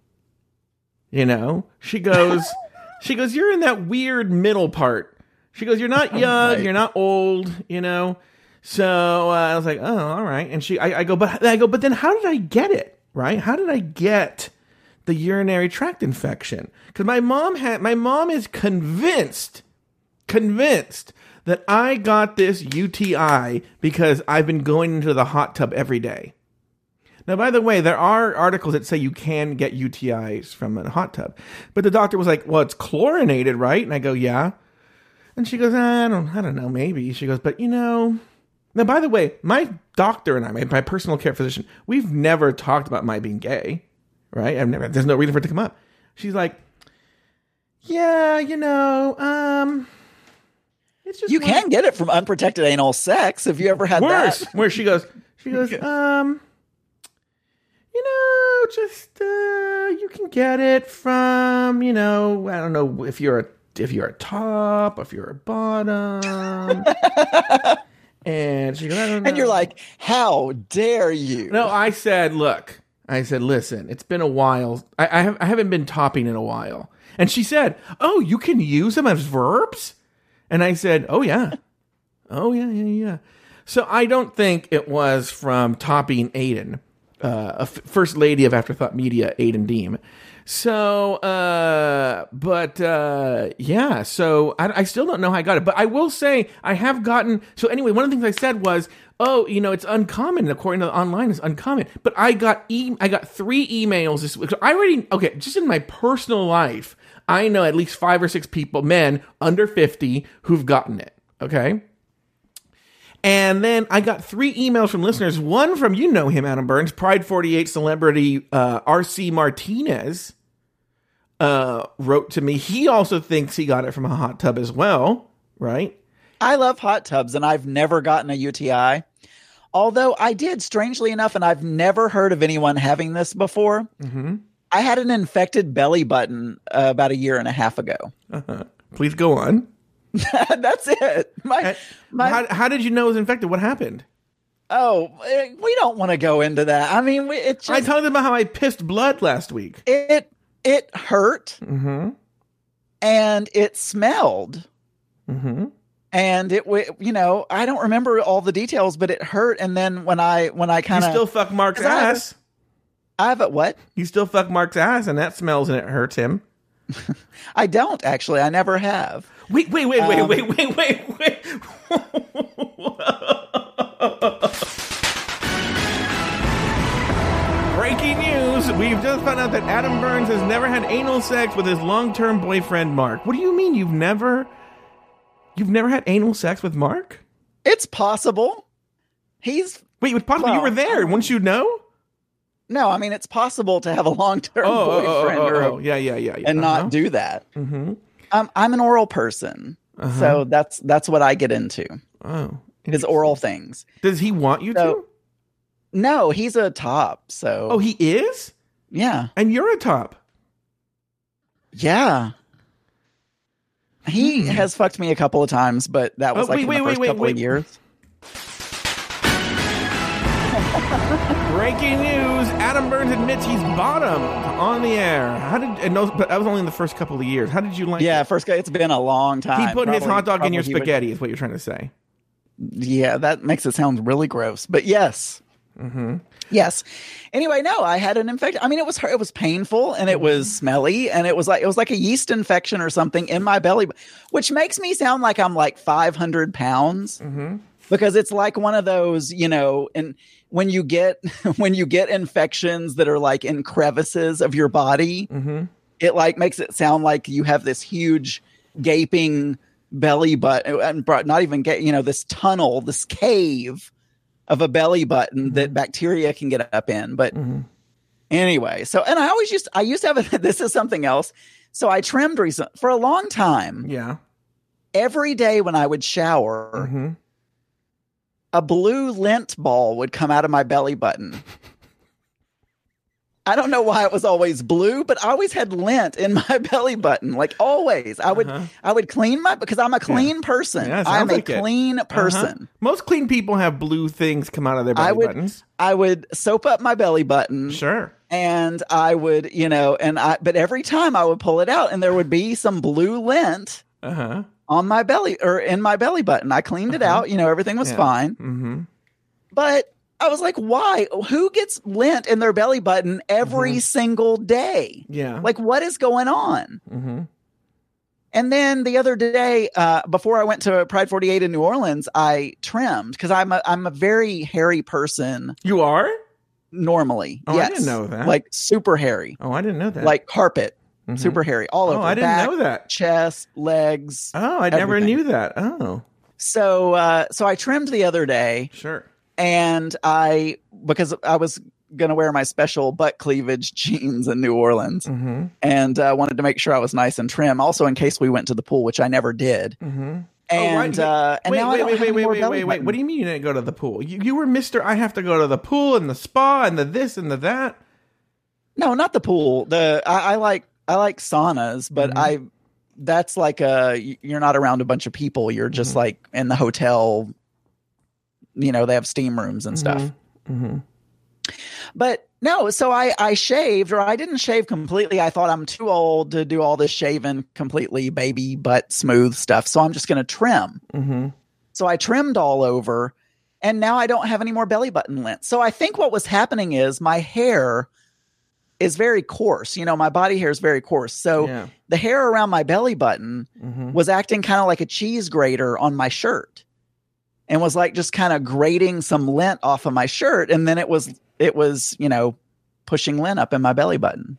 you know. She goes, she goes, you're in that weird middle part. She goes, you're not young, right. You're not old, you know. So uh, I was like, oh, all right. And she, I, I go, but I go, but then how did I get it? Right? How did I get the urinary tract infection? Because my mom had, my mom is convinced, convinced that I got this U T I because I've been going into the hot tub every day. Now, by the way, there are articles that say you can get U T Is from a hot tub, but the doctor was like, well, it's chlorinated, right? And I go, yeah. And she goes, I don't, I don't know, maybe. She goes, but you know. Now, by the way, my doctor and I, my, my personal care physician, we've never talked about my being gay, right? I've never. There's no reason for it to come up. She's like, yeah, you know, um, it's just you one. Can get it from unprotected anal sex. Have you ever had worse? That? Where she goes, she goes, um, you know, just uh, you can get it from, you know, I don't know if you're a. If you're a top, if you're a bottom. And she goes, I don't know. And you're like, how dare you? No, I said, look, I said, listen, it's been a while. I, I, have, I haven't been topping in a while. And she said, oh, you can use them as verbs? And I said, oh, yeah. Oh, yeah, yeah, yeah. So I don't think it was from topping Aiden, uh, a f- first lady of Afterthought Media, Aiden Deem. So, uh, but, uh, yeah, so I, I still don't know how I got it, but I will say I have gotten, so anyway, one of the things I said was, oh, you know, it's uncommon. According to the online, it's uncommon, but I got, e- I got three emails this week. So I already, okay, just in my personal life, I know at least five or six people, men under fifty who've gotten it. Okay. And then I got three emails from listeners. One from, you know him, Adam Burns, Pride forty-eight celebrity uh, R C Martinez uh, wrote to me. He also thinks he got it from a hot tub as well, right? I love hot tubs, and I've never gotten a U T I. Although I did, strangely enough, and I've never heard of anyone having this before. Mm-hmm. I had an infected belly button uh, about a year and a half ago. Uh-huh. Please go on. That's it. My, my, how, how did you know it was infected? What happened? Oh, it, we don't want to go into that. I mean, we, it just, I told them about how I pissed blood last week. It it hurt, mm-hmm. and it smelled, mm-hmm. and it you know I don't remember all the details, but it hurt. And then when I when I kind of you still fuck Mark's ass. I have a what? You still fuck Mark's ass, and that smells and it hurts him. I don't actually. I never have. Wait, wait, wait, wait, um, wait, wait, wait, wait. Breaking news. We've just found out that Adam Burns has never had anal sex with his long-term boyfriend, Mark. What do you mean you've never, you've never had anal sex with Mark? It's possible. He's... Wait, it's possible well, you were there. Wouldn't you know? No, I mean, it's possible to have a long-term oh, boyfriend oh, oh, oh, oh. Or, yeah, yeah, yeah, yeah. and uh-huh. not do that. Mm-hmm. Um, I'm an oral person, uh-huh. so that's that's what I get into. Oh, is oral things. Does he want you so, to? No, he's a top. So, oh, he is. Yeah, and you're a top. Yeah, he mm. has fucked me a couple of times, but that was oh, like wait, in wait, the first wait, couple wait, of wait. years. Breaking news: Adam Burns admits he's bottomed on the air. How did? And no, but that was only in the first couple of years. How did you like? Yeah, it? first. It's been a long time. He put probably, his hot dog in your spaghetti. Would, is what you're trying to say? Yeah, that makes it sound really gross. But yes, mm-hmm. yes. Anyway, no, I had an infection. I mean, it was it was painful and it was smelly and it was like it was like a yeast infection or something in my belly, which makes me sound like I'm like five hundred pounds. Mm-hmm. Because it's like one of those, you know, and when you get when you get infections that are like in crevices of your body, mm-hmm. it like makes it sound like you have this huge gaping belly button, and not even get, you know, this tunnel, this cave of a belly button mm-hmm. that bacteria can get up in. But mm-hmm. anyway, so, and I always used, I used to have, a, this is something else. So I trimmed recent, for a long time. Yeah. Every day when I would shower, mm-hmm. a blue lint ball would come out of my belly button. I don't know why it was always blue, but I always had lint in my belly button. Like always, I would uh-huh. I would clean my because I'm a clean yeah. person. Yeah, I'm like a it. clean person. Uh-huh. Most clean people have blue things come out of their belly I would, buttons. I would soap up my belly button. Sure. And I would, you know, and I but every time I would pull it out and there would be some blue lint uh-huh. on my belly or in my belly button. I cleaned uh-huh. it out, you know, everything was yeah. fine. Mm-hmm. But I was like, why? Who gets lint in their belly button every mm-hmm. single day? Yeah. Like, what is going on? Mm-hmm. And then the other day, uh, before I went to Pride forty-eight in New Orleans, I trimmed because I'm a, I'm a very hairy person. You are? Normally. Oh, yes. I didn't know that. Like, super hairy. Oh, I didn't know that. Like, carpet. Mm-hmm. Super hairy. All over. Oh, I didn't back, know that. Chest, legs. Oh, I everything. never knew that. Oh. So, uh, so I trimmed the other day. Sure. And I, because I was going to wear my special butt cleavage jeans in New Orleans mm-hmm. and uh, wanted to make sure I was nice and trim. Also, in case we went to the pool, which I never did. Mm-hmm. And, oh, right. uh, and wait, now wait, I wait, wait, wait, wait, wait, wait. What do you mean you didn't go to the pool? You, you were Mister I have to go to the pool and the spa and the this and the that. No, not the pool. The I, I like I like saunas, but mm-hmm. I that's like a you're not around a bunch of people. You're just mm-hmm. like in the hotel. You know, they have steam rooms and stuff. Mm-hmm. Mm-hmm. But no, so I, I shaved, or I didn't shave completely. I thought I'm too old to do all this shaving completely, baby butt smooth stuff. So I'm just going to trim. Mm-hmm. So I trimmed all over, and now I don't have any more belly button lint. So I think what was happening is my hair is very coarse. You know, my body hair is very coarse. So yeah. the hair around my belly button mm-hmm. was acting kind of like a cheese grater on my shirt. And was like just kind of grating some lint off of my shirt. And then it was, it was, you know, pushing lint up in my belly button.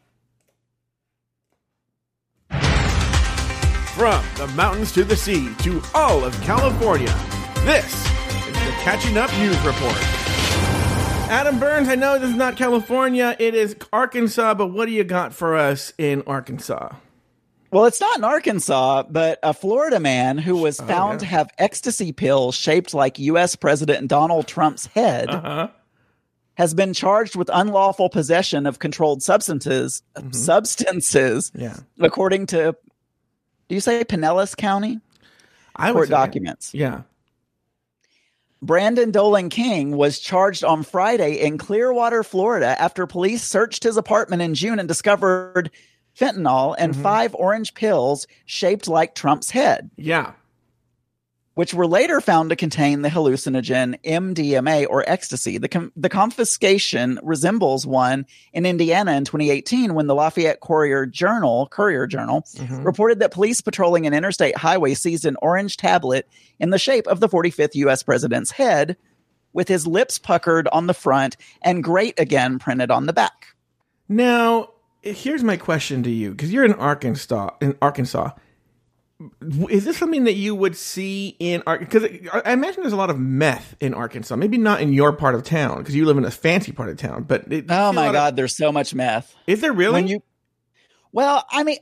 From the mountains to the sea to all of California, this is the Catching Up News Report. Adam Burns, I know this is not California, it is Arkansas, but what do you got for us in Arkansas? Well, it's not in Arkansas, but a Florida man who was found oh, yeah. to have ecstasy pills shaped like U S President Donald Trump's head uh-huh. has been charged with unlawful possession of controlled substances, mm-hmm. substances, yeah. according to, do you say Pinellas County? I would Court documents. Yeah. Brandon Dolan King was charged on Friday in Clearwater, Florida, after police searched his apartment in June and discovered fentanyl and mm-hmm. five orange pills shaped like Trump's head. Yeah. Which were later found to contain the hallucinogen M D M A or ecstasy. The com- the confiscation resembles one in Indiana in twenty eighteen when the Lafayette Courier Journal, Courier Journal mm-hmm. reported that police patrolling an interstate highway seized an orange tablet in the shape of the forty-fifth U S president's head with his lips puckered on the front and "Great Again" printed on the back. Now, here's my question to you, because you're in Arkansas. In Arkansas, is this something that you would see in Arkansas? Because I imagine there's a lot of meth in Arkansas. Maybe not in your part of town, because you live in a fancy part of town. But it, oh my God, of, there's so much meth. Is there really? When you, well, I mean,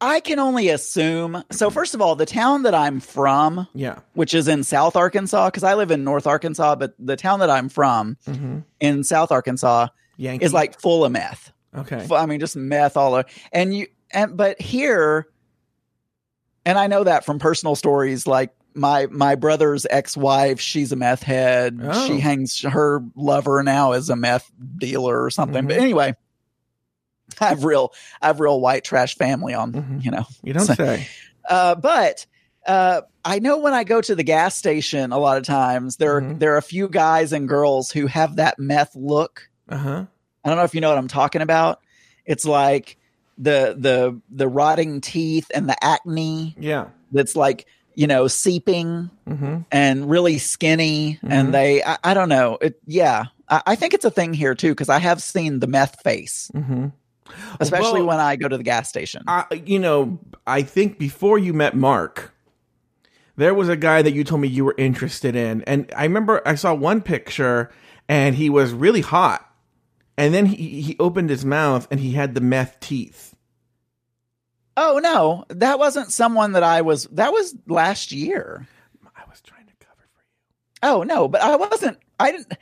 I can only assume. So first of all, the town that I'm from, yeah. which is in South Arkansas, because I live in North Arkansas, but the town that I'm from mm-hmm. in South Arkansas Yankee. Is like full of meth. Okay. I mean, just meth all over. And you, and, but here, and I know that from personal stories, like my, my brother's ex-wife, she's a meth head. Oh. She hangs her lover now as a meth dealer or something. Mm-hmm. But anyway, I have real, I have real white trash family on, mm-hmm. you know, you don't so, say, uh, but, uh, I know when I go to the gas station, a lot of times there, mm-hmm. there are a few guys and girls who have that meth look. Uh huh. I don't know if you know what I'm talking about. It's like the the the rotting teeth and the acne. Yeah, that's like, you know, seeping mm-hmm. and really skinny. Mm-hmm. And they, I, I don't know. It, yeah, I, I think it's a thing here too because I have seen the meth face, mm-hmm. especially well, when I go to the gas station. I, you know, I think before you met Mark, there was a guy that you told me you were interested in. And I remember I saw one picture and he was really hot. And then he, he opened his mouth and he had the meth teeth. Oh, no, that wasn't someone that I was. That was last year. I was trying to cover for you. Oh, no, but I wasn't. I didn't.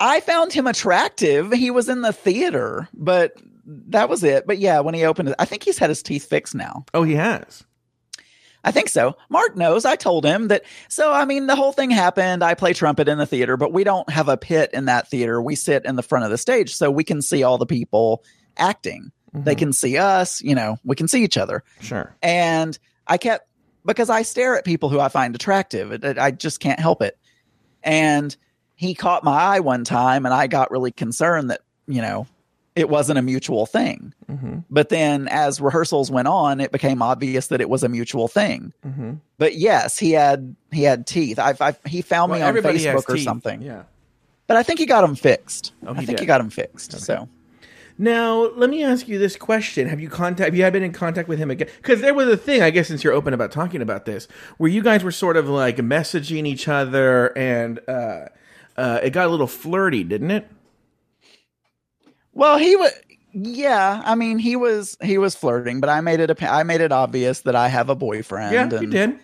I found him attractive. He was in the theater, but that was it. But yeah, when he opened it, I think he's had his teeth fixed now. Oh, he has. I think so. Mark knows. I told him that. So, I mean, the whole thing happened. I play trumpet in the theater, but we don't have a pit in that theater. We sit in the front of the stage so we can see all the people acting. Mm-hmm. They can see us. You know, we can see each other. Sure. And I kept, because I stare at people who I find attractive. It, it, I just can't help it. And he caught my eye one time and I got really concerned that, you know, it wasn't a mutual thing. Mm-hmm. But then as rehearsals went on, it became obvious that it was a mutual thing. Mm-hmm. But yes, he had he had teeth. I've, I've, he found well, me on Facebook or teeth. something. Yeah. But I think he got them fixed. Oh, I think did. he got them fixed. Okay. So now let me ask you this question. Have you contact? Have you been in contact with him again? Because there was a thing, I guess, since you're open about talking about this, where you guys were sort of like messaging each other and uh, uh, it got a little flirty, didn't it? Well, he was, yeah. I mean, he was he was flirting, but I made it a, I made it obvious that I have a boyfriend. Yeah, and, you did,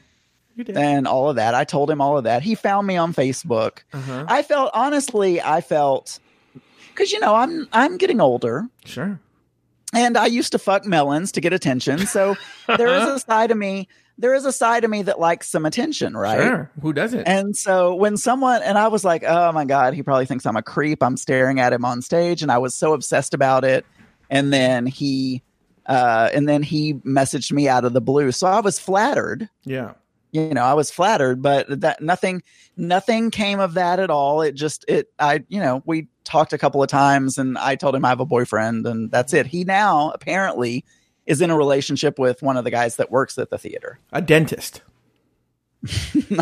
you did, and all of that. I told him all of that. He found me on Facebook. Uh-huh. I felt honestly, I felt because you know I'm I'm getting older, sure, and I used to fuck melons to get attention. So there is a side of me. There is a side of me that likes some attention, right? Sure. Who doesn't? And so when someone, and I was like, oh my God, he probably thinks I'm a creep. I'm staring at him on stage. And I was so obsessed about it. And then he, uh, and then he messaged me out of the blue. So I was flattered. Yeah. You know, I was flattered, but that nothing, nothing came of that at all. It just, it, I, you know, we talked a couple of times and I told him I have a boyfriend and that's it. He now apparently is in a relationship with one of the guys that works at the theater. A dentist.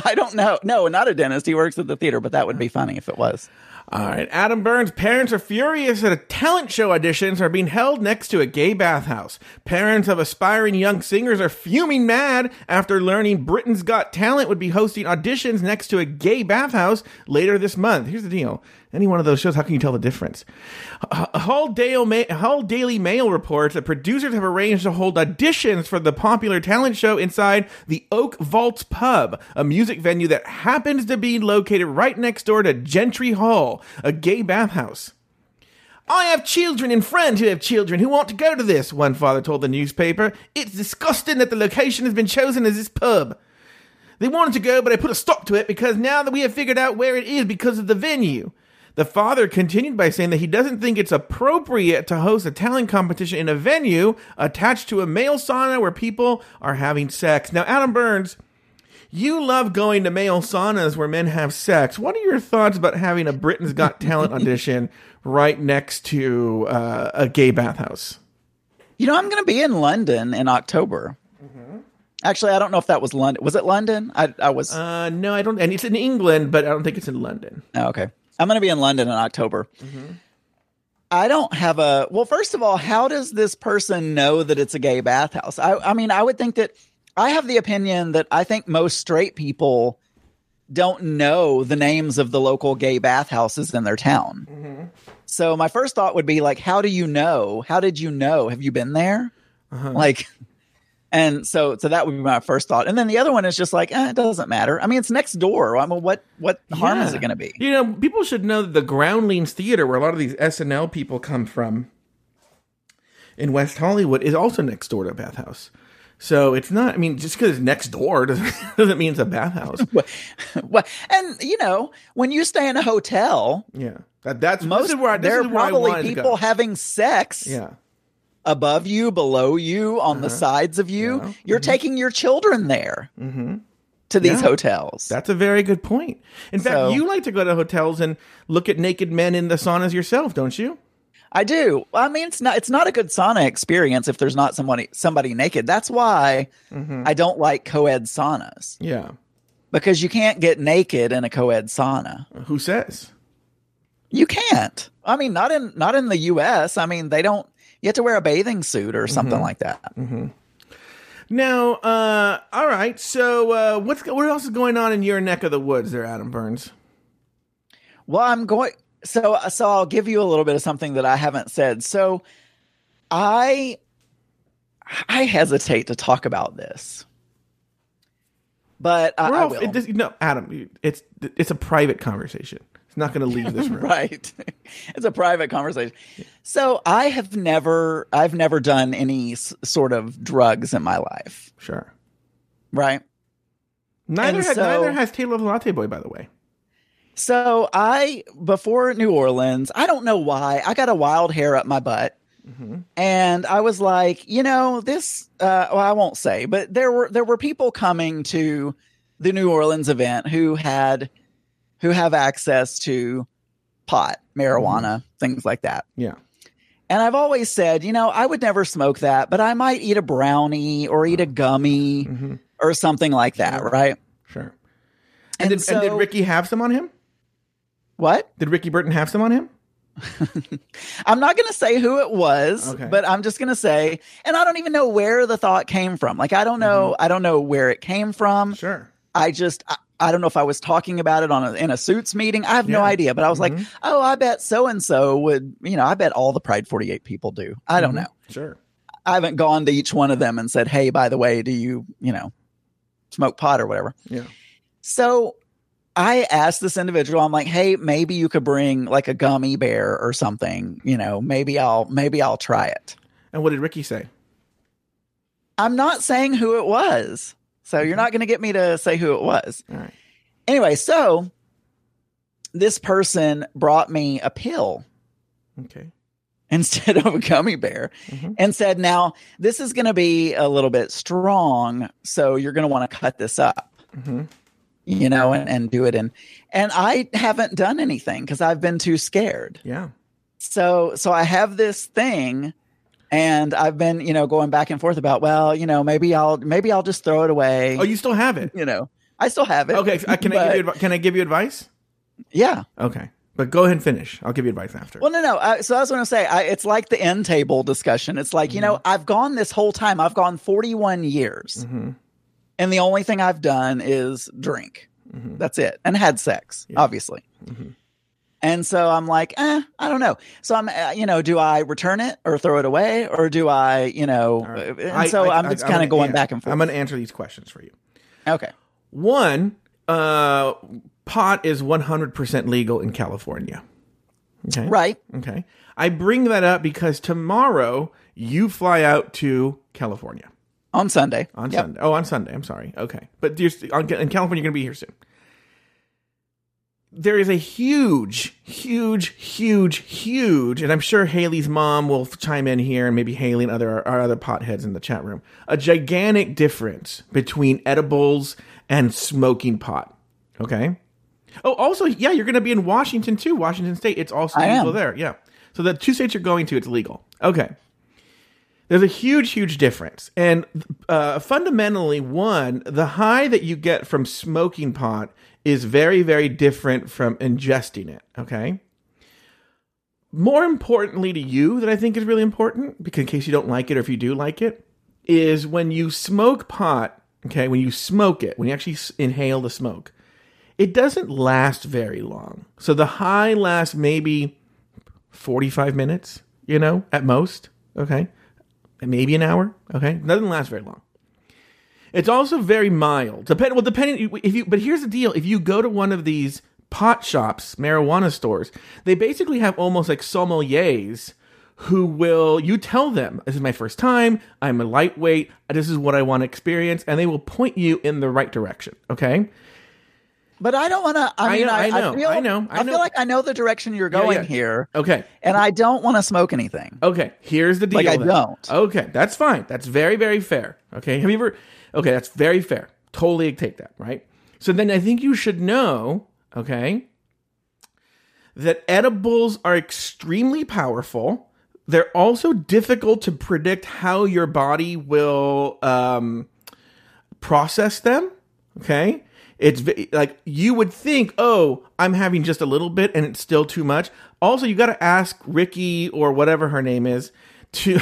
I don't know. No, not a dentist. He works at the theater, but that would be funny if it was. All right. Adam Burns' parents are furious that a talent show auditions are being held next to a gay bathhouse. Parents of aspiring young singers are fuming mad after learning Britain's Got Talent would be hosting auditions next to a gay bathhouse later this month. Here's the deal. Any one of those shows, how can you tell the difference? Hull Daily Mail reports that producers have arranged to hold auditions for the popular talent show inside the Oak Vaults Pub, a music venue that happens to be located right next door to Gentry Hall, a gay bathhouse. I have children and friends who have children who want to go to this, one father told the newspaper. It's disgusting that the location has been chosen as this pub. They wanted to go, but I put a stop to it because now that we have figured out where it is because of the venue. The father continued by saying that he doesn't think it's appropriate to host a talent competition in a venue attached to a male sauna where people are having sex. Now, Adam Burns, you love going to male saunas where men have sex. What are your thoughts about having a Britain's Got Talent audition right next to uh, a gay bathhouse? You know, I'm going to be in London in October. Mm-hmm. Actually, I don't know if that was London. Was it London? I, I was. Uh, no, I don't. And it's in England, but I don't think it's in London. Oh, okay. I'm going to be in London in October. Mm-hmm. I don't have a... Well, first of all, how does this person know that it's a gay bathhouse? I, I mean, I would think that... I have the opinion that I think most straight people don't know the names of the local gay bathhouses in their town. Mm-hmm. So my first thought would be like, how do you know? How did you know? Have you been there? Uh-huh. Like... And so, so that would be my first thought. And then the other one is just like, eh, it doesn't matter. I mean, it's next door. I mean, what what harm yeah. is it going to be? You know, people should know that the Groundlings Theater, where a lot of these S N L people come from in West Hollywood, is also next door to a bathhouse. So it's not, I mean, just because it's next door doesn't, doesn't mean it's a bathhouse. Well, and, you know, when you stay in a hotel. Yeah. That, that's most, this is where I, this there is where are probably I people to go. having sex. Yeah. Above you, below you, on uh-huh. the sides of you. Yeah. You're mm-hmm. taking your children there mm-hmm. to these yeah. hotels. That's a very good point. In fact, so, you like to go to hotels and look at naked men in the saunas yourself, don't you? I do. I mean, it's not it's not a good sauna experience if there's not somebody, somebody naked. That's why mm-hmm. I don't like co-ed saunas. Yeah. Because you can't get naked in a co-ed sauna. Who says? You can't. I mean, not in not in the U S. I mean, they don't. You have to wear a bathing suit or something mm-hmm. like that. Mm-hmm. Now, uh, all right. So, uh, what's what else is going on in your neck of the woods, there, Adam Burns? Well, I'm going. So, so I'll give you a little bit of something that I haven't said. So, I, I hesitate to talk about this, but uh, I all, will. It does, no, Adam, it's it's a private conversation. It's not going to leave this room, right? It's a private conversation. Yeah. So I have never, I've never done any s- sort of drugs in my life. Sure, right. Neither has, so, neither has Taylor the Latte Boy, by the way. So I, before New Orleans, I don't know why, I got a wild hair up my butt. Mm-hmm. And I was like, you know, this, uh, well, I won't say, but there were, there were people coming to the New Orleans event who had, who have access to pot, marijuana, mm-hmm. things like that. Yeah. And I've always said, you know, I would never smoke that, but I might eat a brownie or eat a gummy mm-hmm. or something like that. Sure. Right. Sure. And, and, did, so, and did Ricky have some on him? What? Did Ricky Burton have some on him? I'm not going to say who it was, okay. But I'm just going to say, and I don't even know where the thought came from. Like, I don't know. Mm-hmm. I don't know where it came from. Sure. I just, I, I don't know if I was talking about it on a, in a suits meeting. I have yeah. no idea, but I was mm-hmm. like, oh, I bet so-and-so would, you know, I bet all the Pride forty-eight people do. I don't mm-hmm. know. Sure. I haven't gone to each one of them and said, hey, by the way, do you, you know, smoke pot or whatever? Yeah. So I asked this individual, I'm like, hey, maybe you could bring like a gummy bear or something, you know, maybe I'll, maybe I'll try it. And what did Ricky say? I'm not saying who it was. So you're not going to get me to say who it was. All right. Anyway, so this person brought me a pill. Okay. Instead of a gummy bear mm-hmm. and said, now this is going to be a little bit strong. So you're going to want to cut this up. Mm-hmm. You know, and, and do it. And, and I haven't done anything because I've been too scared. Yeah. So, so I have this thing and I've been, you know, going back and forth about, well, you know, maybe I'll, maybe I'll just throw it away. Oh, you still have it? You know, I still have it. Okay. Can but, I give you, can I give you advice? Yeah. Okay. But go ahead and finish. I'll give you advice after. Well, no, no. I, so that's what I'm saying. I, it's like the end table discussion. It's like, mm-hmm. you know, I've gone this whole time. I've gone forty-one years. Mm-hmm. And the only thing I've done is drink. Mm-hmm. That's it. And had sex, yeah. obviously. Mm-hmm. And so I'm like, eh, I don't know. So I'm, uh, you know, do I return it or throw it away or do I, you know, right. and I, so I, I'm I, just kind of going answer, back and forth. I'm going to answer these questions for you. Okay. One, uh, pot is one hundred percent legal in California. Okay. Right. Okay. I bring that up because tomorrow you fly out to California. On Sunday. On yep. Sunday. Oh, on Sunday. I'm sorry. Okay. But you're, on, in California, you're going to be here soon. There is a huge, huge, huge, huge, and I'm sure Haley's mom will chime in here, and maybe Haley and other our other potheads in the chat room, a gigantic difference between edibles and smoking pot. Okay? Oh, also, yeah, you're going to be in Washington, too. Washington State. It's also I legal am. there. Yeah. So the two states you're going to, it's legal. Okay. There's a huge, huge difference. And uh, fundamentally, one, the high that you get from smoking pot is very, very different from ingesting it, okay? More importantly to you, that I think is really important, because in case you don't like it or if you do like it, is when you smoke pot, okay, when you smoke it, when you actually inhale the smoke, it doesn't last very long. So the high lasts maybe forty-five minutes, you know, at most, okay? Maybe an hour. Okay, nothing lasts very long. It's also very mild. Depend well, depending if you. But here's the deal: if you go to one of these pot shops, marijuana stores, they basically have almost like sommeliers who will. You tell them, "This is my first time. I'm a lightweight. This is what I want to experience," and they will point you in the right direction. Okay. But I don't want to. I, I mean, know, I, I know. I feel, I know. I, I know. feel like I know the direction you're going yeah, yeah. here. Okay, and I don't want to smoke anything. Okay, here's the deal. Like I then. don't. Okay, that's fine. That's very, very fair. Okay, have you ever? Okay, that's very fair. Totally take that. Right. So then I think you should know. Okay, that edibles are extremely powerful. They're also difficult to predict how your body will um, process them. Okay. It's like you would think, oh, I'm having just a little bit and it's still too much. Also, you got to ask Ricky or whatever her name is to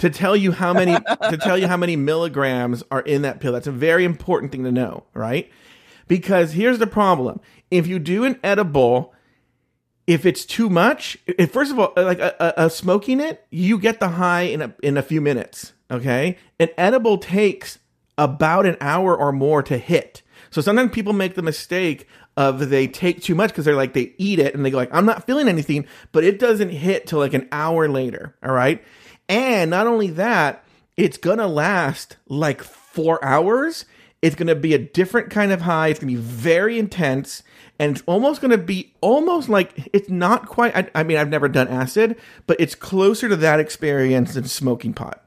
to tell you how many to tell you how many milligrams are in that pill. That's a very important thing to know, right? Because here's the problem. If you do an edible, if it's too much, if, first of all, like uh, uh, smoking it, you get the high in a, in a few minutes, okay? An edible takes about an hour or more to hit. So sometimes people make the mistake of they take too much because they're like, they eat it and they go like, I'm not feeling anything, but it doesn't hit till like an hour later, all right? And not only that, it's going to last like four hours. It's going to be a different kind of high. It's going to be very intense. And it's almost going to be almost like it's not quite. I, I mean, I've never done acid, but it's closer to that experience than smoking pot.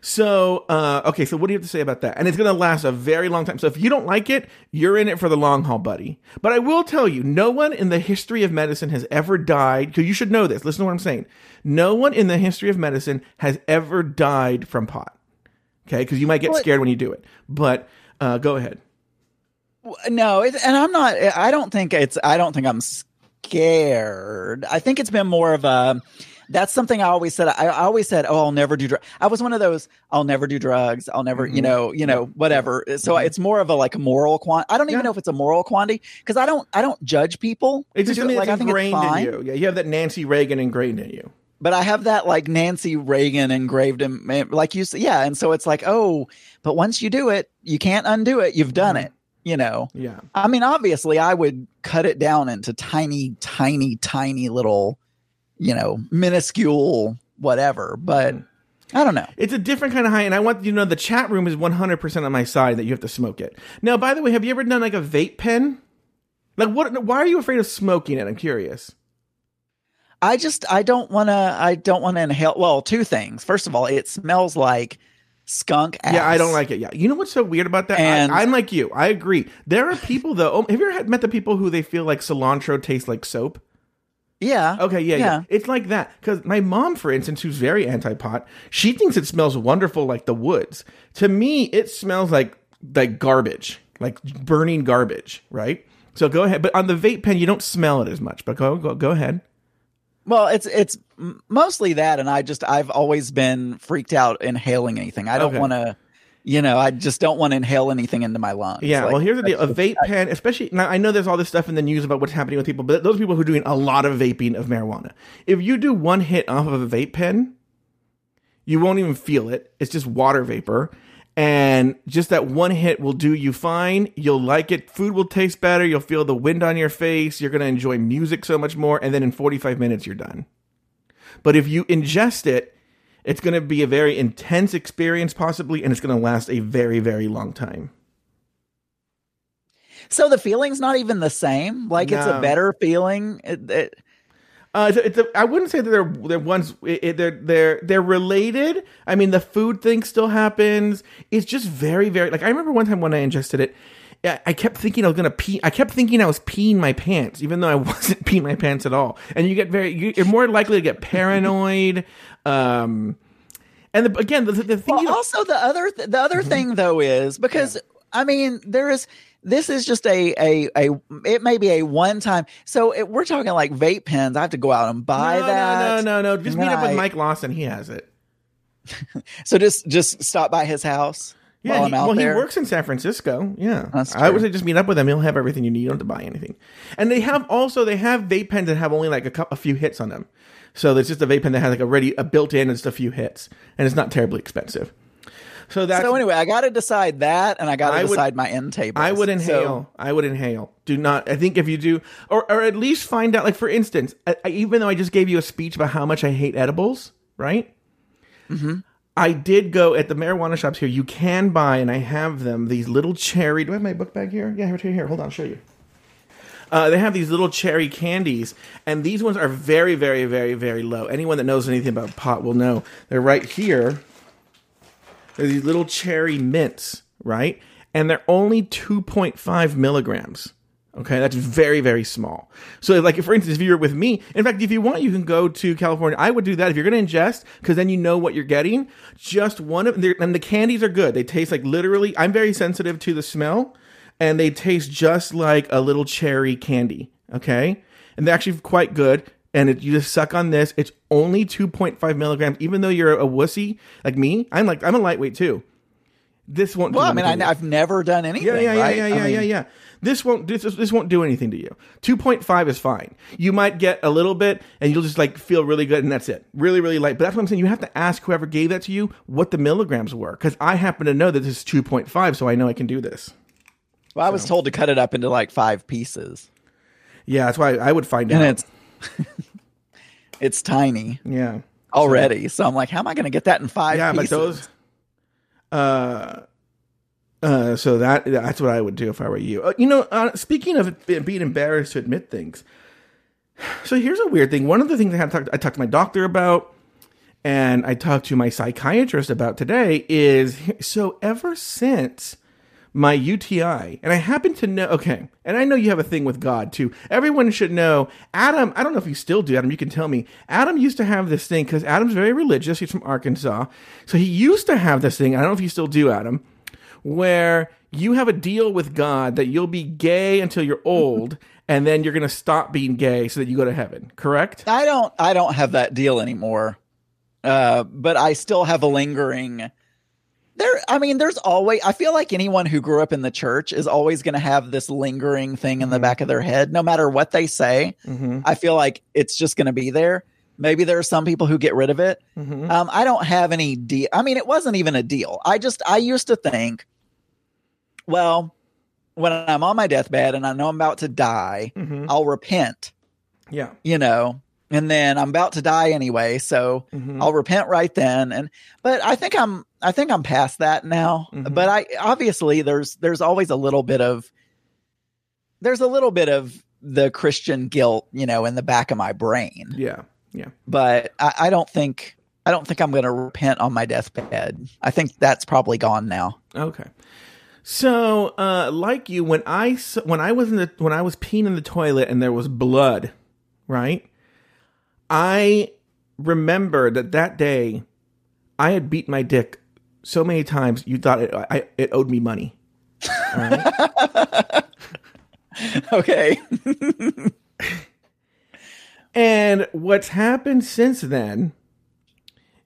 So, uh, okay. So what do you have to say about that? And it's going to last a very long time. So if you don't like it, you're in it for the long haul, buddy. But I will tell you, no one in the history of medicine has ever died. Because you should know this. Listen to what I'm saying. No one in the history of medicine has ever died from pot. Okay. Because you might get scared when you do it, but Uh, go ahead. No, it, and I'm not, I don't think it's, I don't think I'm scared. I think it's been more of a, that's something I always said. I, I always said, oh, I'll never do drugs. I was one of those, I'll never do drugs. I'll never, mm-hmm. you know, you know, whatever. So mm-hmm. it's more of a like moral quant. I don't even yeah. know if it's a moral quantity because I don't, I don't judge people. It's just it. Like, it's ingrained I think it's in you. Yeah, you have that Nancy Reagan ingrained in you. But I have that like Nancy Reagan engraved in, like you said, yeah. And so it's like, oh, but once you do it, you can't undo it. You've done it, you know? Yeah. I mean, obviously, I would cut it down into tiny, tiny, tiny little, you know, minuscule whatever. But I don't know. It's a different kind of high. And I want you to know the chat room is one hundred percent on my side that you have to smoke it. Now, by the way, have you ever done like a vape pen? Like, what? Why are you afraid of smoking it? I'm curious. I just, I don't want to, I don't want to inhale. Well, two things. First of all, it smells like skunk ass. Yeah, I don't like it. Yeah. You know what's so weird about that? And I, I'm like you. I agree. There are people though. Have you ever met the people who they feel like cilantro tastes like soap? Yeah. Okay. Yeah. Yeah. yeah. It's like that. Because my mom, for instance, who's very anti-pot, she thinks it smells wonderful like the woods. To me, it smells like, like garbage, like burning garbage. Right. So go ahead. But on the vape pen, you don't smell it as much, but go, go, go ahead. Well, it's it's mostly that, and I just I've always been freaked out inhaling anything. I don't okay. want to, you know, I just don't want to inhale anything into my lungs. Yeah, like, well, here's the deal: a vape I, pen, especially now. I know there's all this stuff in the news about what's happening with people, but those people who are doing a lot of vaping of marijuana, if you do one hit off of a vape pen, you won't even feel it. It's just water vapor, and just that one hit will do you fine. You'll like it. Food will taste better. You'll feel the wind on your face. You're going to enjoy music so much more. And then in forty-five minutes, you're done. But if you ingest it, it's going to be a very intense experience possibly. And it's going to last a very, very long time. So the feeling's not even the same. Like no. It's a better feeling. It, it, Uh, it's a, it's a, I wouldn't say that they're they're ones they're they're they're related. I mean, the food thing still happens. It's just very very like I remember one time when I ingested it, I kept thinking I was gonna pee. I kept thinking I was peeing my pants, even though I wasn't peeing my pants at all. And you get very you, you're more likely to get paranoid. um, and the, again, the, the thing. Well, you also the other th- the other mm-hmm. thing though is because yeah. I mean there is. This is just a, a, a, it may be a one time. So it, we're talking like vape pens. I have to go out and buy no, that. No, no, no, no. Just meet I, up with Mike Lawson. He has it. So just, just stop by his house. Yeah. While he, I'm out well, there. He works in San Francisco. Yeah. That's true. I would say just meet up with him. He'll have everything you need. You don't have to buy anything. And they have also, they have vape pens that have only like a couple, a few hits on them. So there's just a vape pen that has like already a built in and just a few hits. And it's not terribly expensive. So, that's, so anyway, I got to decide that, and I got to decide would, my end tables. I would inhale. So. I would inhale. Do not. I think if you do, or or at least find out. Like for instance, I, I, even though I just gave you a speech about how much I hate edibles, right? Mm-hmm. I did go at the marijuana shops here. You can buy, and I have them. These little cherry. Do I have my book bag here? Yeah, here, here. Hold on, I'll show you. Uh, they have these little cherry candies, and these ones are very, very, very, very low. Anyone that knows anything about pot will know they're right here. They're these little cherry mints, right? And they're only two point five milligrams. Okay, that's very, very small. So, like, if, for instance, if you're with me, in fact, if you want, you can go to California. I would do that if you're going to ingest, because then you know what you're getting. Just one of them, and the candies are good. They taste like literally, I'm very sensitive to the smell, and they taste just like a little cherry candy, okay? And they're actually quite good. and it, you just suck on this. It's only two point five milligrams. Even though you're a wussy like me, I'm like I'm a lightweight too. This won't. Well, do I mean, I, I've never done anything. Yeah, yeah, yeah, right? yeah, yeah, I mean, yeah, yeah. This won't. This, this won't do anything to you. two point five is fine. You might get a little bit, and you'll just like feel really good, and that's it. Really, really light. But that's what I'm saying. You have to ask whoever gave that to you what the milligrams were, because I happen to know that this is two point five, so I know I can do this. Well, I was so. told to cut it up into like five pieces. Yeah, that's why I would find and out. And it's it's tiny. Yeah, already. So, so I'm like, how am I going to get that in five? Yeah, pieces? But those. Uh, uh. So that that's what I would do if I were you. Uh, you know, uh, speaking of being embarrassed to admit things, so here's a weird thing. One of the things I had talked I talked to my doctor about, and I talked to my psychiatrist about today is so ever since my U T I, and I happen to know. Okay, and I know you have a thing with God too. Everyone should know. Adam, I don't know if you still do. Adam, you can tell me. Adam used to have this thing because Adam's very religious. He's from Arkansas, so he used to have this thing. I don't know if you still do, Adam, where you have a deal with God that you'll be gay until you're old, and then you're going to stop being gay so that you go to heaven. Correct? I don't. I don't have that deal anymore, uh, but I still have a lingering. There, I mean, there's always, I feel like anyone who grew up in the church is always going to have this lingering thing in the mm-hmm. back of their head, no matter what they say. Mm-hmm. I feel like it's just going to be there. Maybe there are some people who get rid of it. Mm-hmm. Um, I don't have any deal. I mean, it wasn't even a deal. I just, I used to think, well, when I'm on my deathbed and I know I'm about to die, mm-hmm. I'll repent. Yeah. You know? And then I'm about to die anyway, so mm-hmm. I'll repent right then. And but I think I'm I think I'm past that now. Mm-hmm. But I obviously there's there's always a little bit of there's a little bit of the Christian guilt, you know, in the back of my brain. Yeah, yeah. But I, I don't think I don't think I'm going to repent on my deathbed. I think that's probably gone now. Okay. So, uh, like you, when I when I was in the when I was peeing in the toilet and there was blood, right? I remember that that day I had beat my dick so many times you thought it I, it owed me money. All right? Okay. And what's happened since then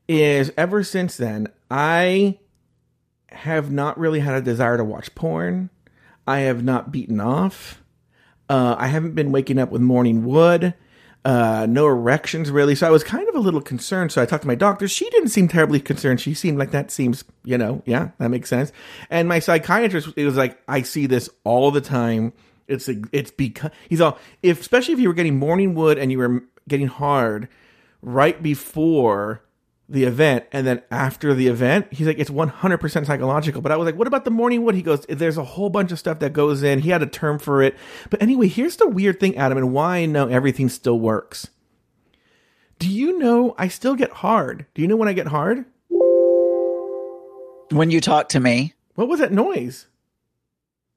is ever since then, I have not really had a desire to watch porn. I have not beaten off. Uh, I haven't been waking up with morning wood. Uh, no erections really. So I was kind of a little concerned. So I talked to my doctor. She didn't seem terribly concerned. She seemed like that seems, you know, yeah, that makes sense. And my psychiatrist, it was like, I see this all the time. It's, it's because he's all, if, especially if you were getting morning wood and you were getting hard right before the event. And then after the event, he's like, it's one hundred percent psychological. But I was like, what about the morning wood? He goes, there's a whole bunch of stuff that goes in. He had a term for it. But anyway, here's the weird thing, Adam, and why I know everything still works. Do you know I still get hard? Do you know when I get hard? When you talk to me. What was that noise?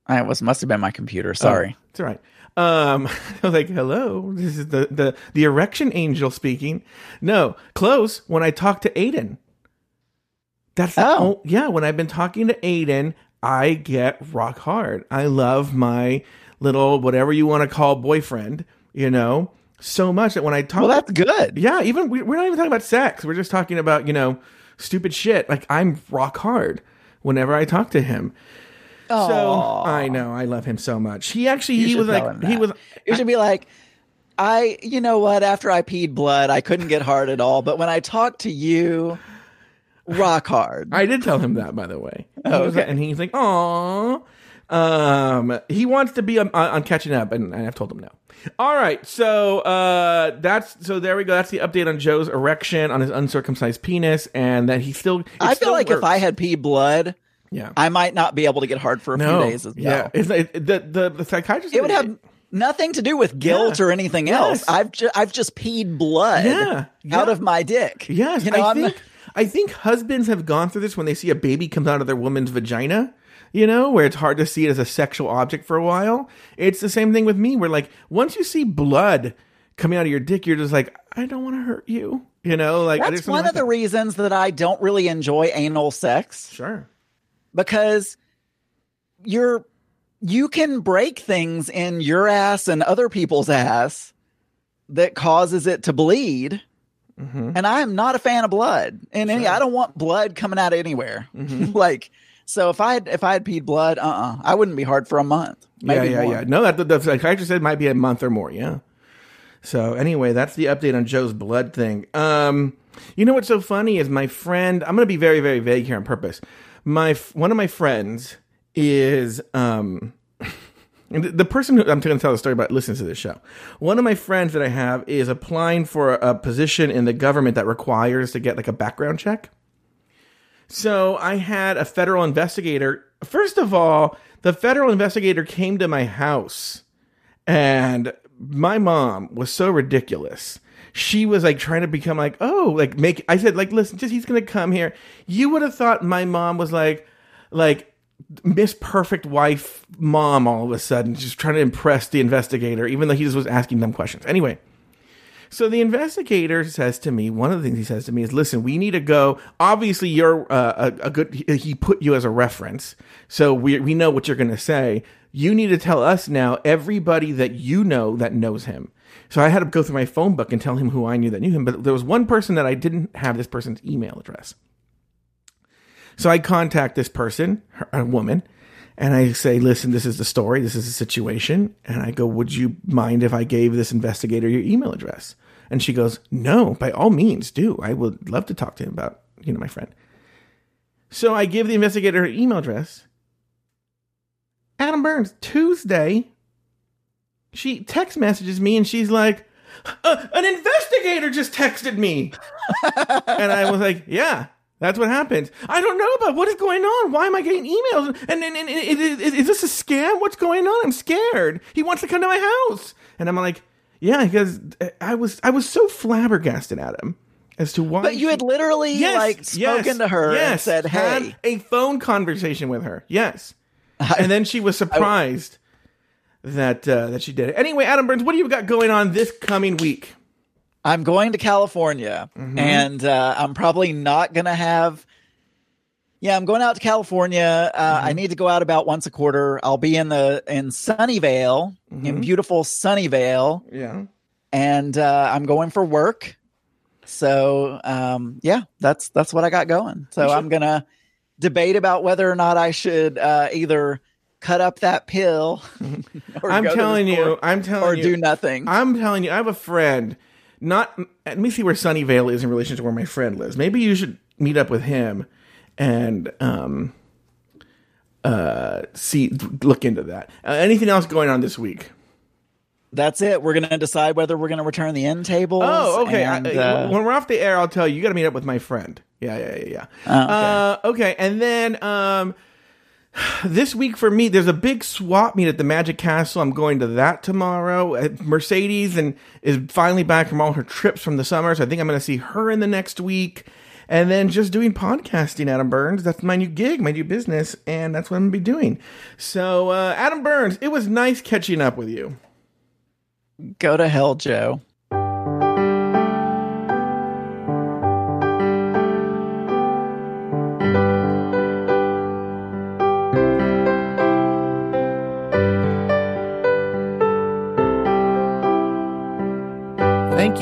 I was, must have been my computer. Sorry. It's all right. Um, I was like, hello, this is the, the, the erection angel speaking. No, close. When I talk to Aiden, that's, oh. Whole, yeah. When I've been talking to Aiden, I get rock hard. I love my little, whatever you want to call boyfriend, you know, so much that when I talk, well, that's good. Yeah. Even we, we're not even talking about sex. We're just talking about, you know, stupid shit. Like I'm rock hard whenever I talk to him. Aww. So I know I love him so much. He actually you he was like he was. It should be like I. You know what? After I peed blood, I couldn't get hard at all. But when I talked to you, rock hard. I did tell him that, by the way. Oh, okay. Like, and he's like, "Aw." Um, he wants to be on, on Catching Up, and, and I've told him no. All right, so uh, that's so there we go. That's the update on Joe's erection on his uncircumcised penis, and that he still. I feel still like works. If I had peed blood. Yeah, I might not be able to get hard for a no. few days as well. Yeah, it, the, the, the psychiatrist. It would have it, nothing to do with guilt yeah. or anything else. Yes. I've ju- I've just peed blood yeah. Yeah. out of my dick. Yes, you know, I I'm, think I think husbands have gone through this when they see a baby comes out of their woman's vagina. You know, where it's hard to see it as a sexual object for a while. It's the same thing with me. Where like once you see blood coming out of your dick, you're just like, I don't want to hurt you. You know, like that's one like of that. The reasons that I don't really enjoy anal sex. Sure. Because you're you can break things in your ass and other people's ass that causes it to bleed. Mm-hmm. And I am not a fan of blood. And sure. any, I don't want blood coming out of anywhere. Mm-hmm. Like, so if I had, if I had peed blood, uh-uh, I wouldn't be hard for a month. Maybe yeah, yeah, more. yeah. No, that, the psychiatrist said it might be a month or more. Yeah. So anyway, that's the update on Joe's blood thing. Um, you know what's so funny is my friend, I'm going to be very, very vague here on purpose. My one of my friends is um, the person who I'm going to tell the story about listens to this show. One of my friends that I have is applying for a, a position in the government that requires to get like a background check. So I had a federal investigator. First of all, the federal investigator came to my house, and my mom was so ridiculous. She was like trying to become like, oh, like make, I said, like, listen, just, he's going to come here. You would have thought my mom was like, like Miss Perfect Wife mom all of a sudden, just trying to impress the investigator, even though he just was asking them questions. Anyway, so the investigator says to me, one of the things he says to me is, listen, we need to go. Obviously, you're uh, a, a good, he put you as a reference. So we we know what you're going to say. You need to tell us now everybody that you know that knows him. So I had to go through my phone book and tell him who I knew that knew him. But there was one person that I didn't have this person's email address. So I contact this person, her, a woman, and I say, listen, this is the story. This is the situation. And I go, would you mind if I gave this investigator your email address? And she goes, no, by all means, do. I would love to talk to him about, you know, my friend. So I give the investigator her email address. Adam Burns, Tuesday, she text messages me and she's like, uh, an investigator just texted me. And I was like, yeah, that's what happened. I don't know about what is going on. Why am I getting emails? And, and, and, and is, is this a scam? What's going on? I'm scared. He wants to come to my house. And I'm like, yeah, because I was, I was so flabbergasted at him as to why. But you had literally yes, like spoken yes, to her yes, and said, hey, had a phone conversation with her. Yes. I, and then she was surprised. I, That uh, that she did it. Anyway, Adam Burns, what do you got going on this coming week? I'm going to California, mm-hmm. and uh, I'm probably not going to have... Yeah, I'm going out to California. Uh, mm-hmm. I need to go out about once a quarter. I'll be in the in Sunnyvale, mm-hmm. in beautiful Sunnyvale. Yeah. And uh, I'm going for work. So, um, yeah, that's, that's what I got going. So I'm going to debate about whether or not I should uh, either... cut up that pill. Or I'm telling you, I'm telling or you. Or do nothing. I'm telling you, I have a friend. Not, let me see where Sunnyvale is in relation to where my friend lives. Maybe you should meet up with him and um, uh, see, look into that. Uh, anything else going on this week? That's it. We're going to decide whether we're going to return the end tables. Oh, okay. And, uh, when we're off the air, I'll tell you, you got to meet up with my friend. Yeah, yeah, yeah, yeah. Oh, okay. Uh, okay. And then... Um, This week for me, there's a big swap meet at the Magic Castle. I'm going to that tomorrow. Mercedes and is finally back from all her trips from the summer, so I think I'm going to see her in the next week. And then just doing podcasting, Adam Burns. That's my new gig, my new business, and that's what I'm going to be doing. So, uh, Adam Burns, it was nice catching up with you. Go to hell, Joe. Thank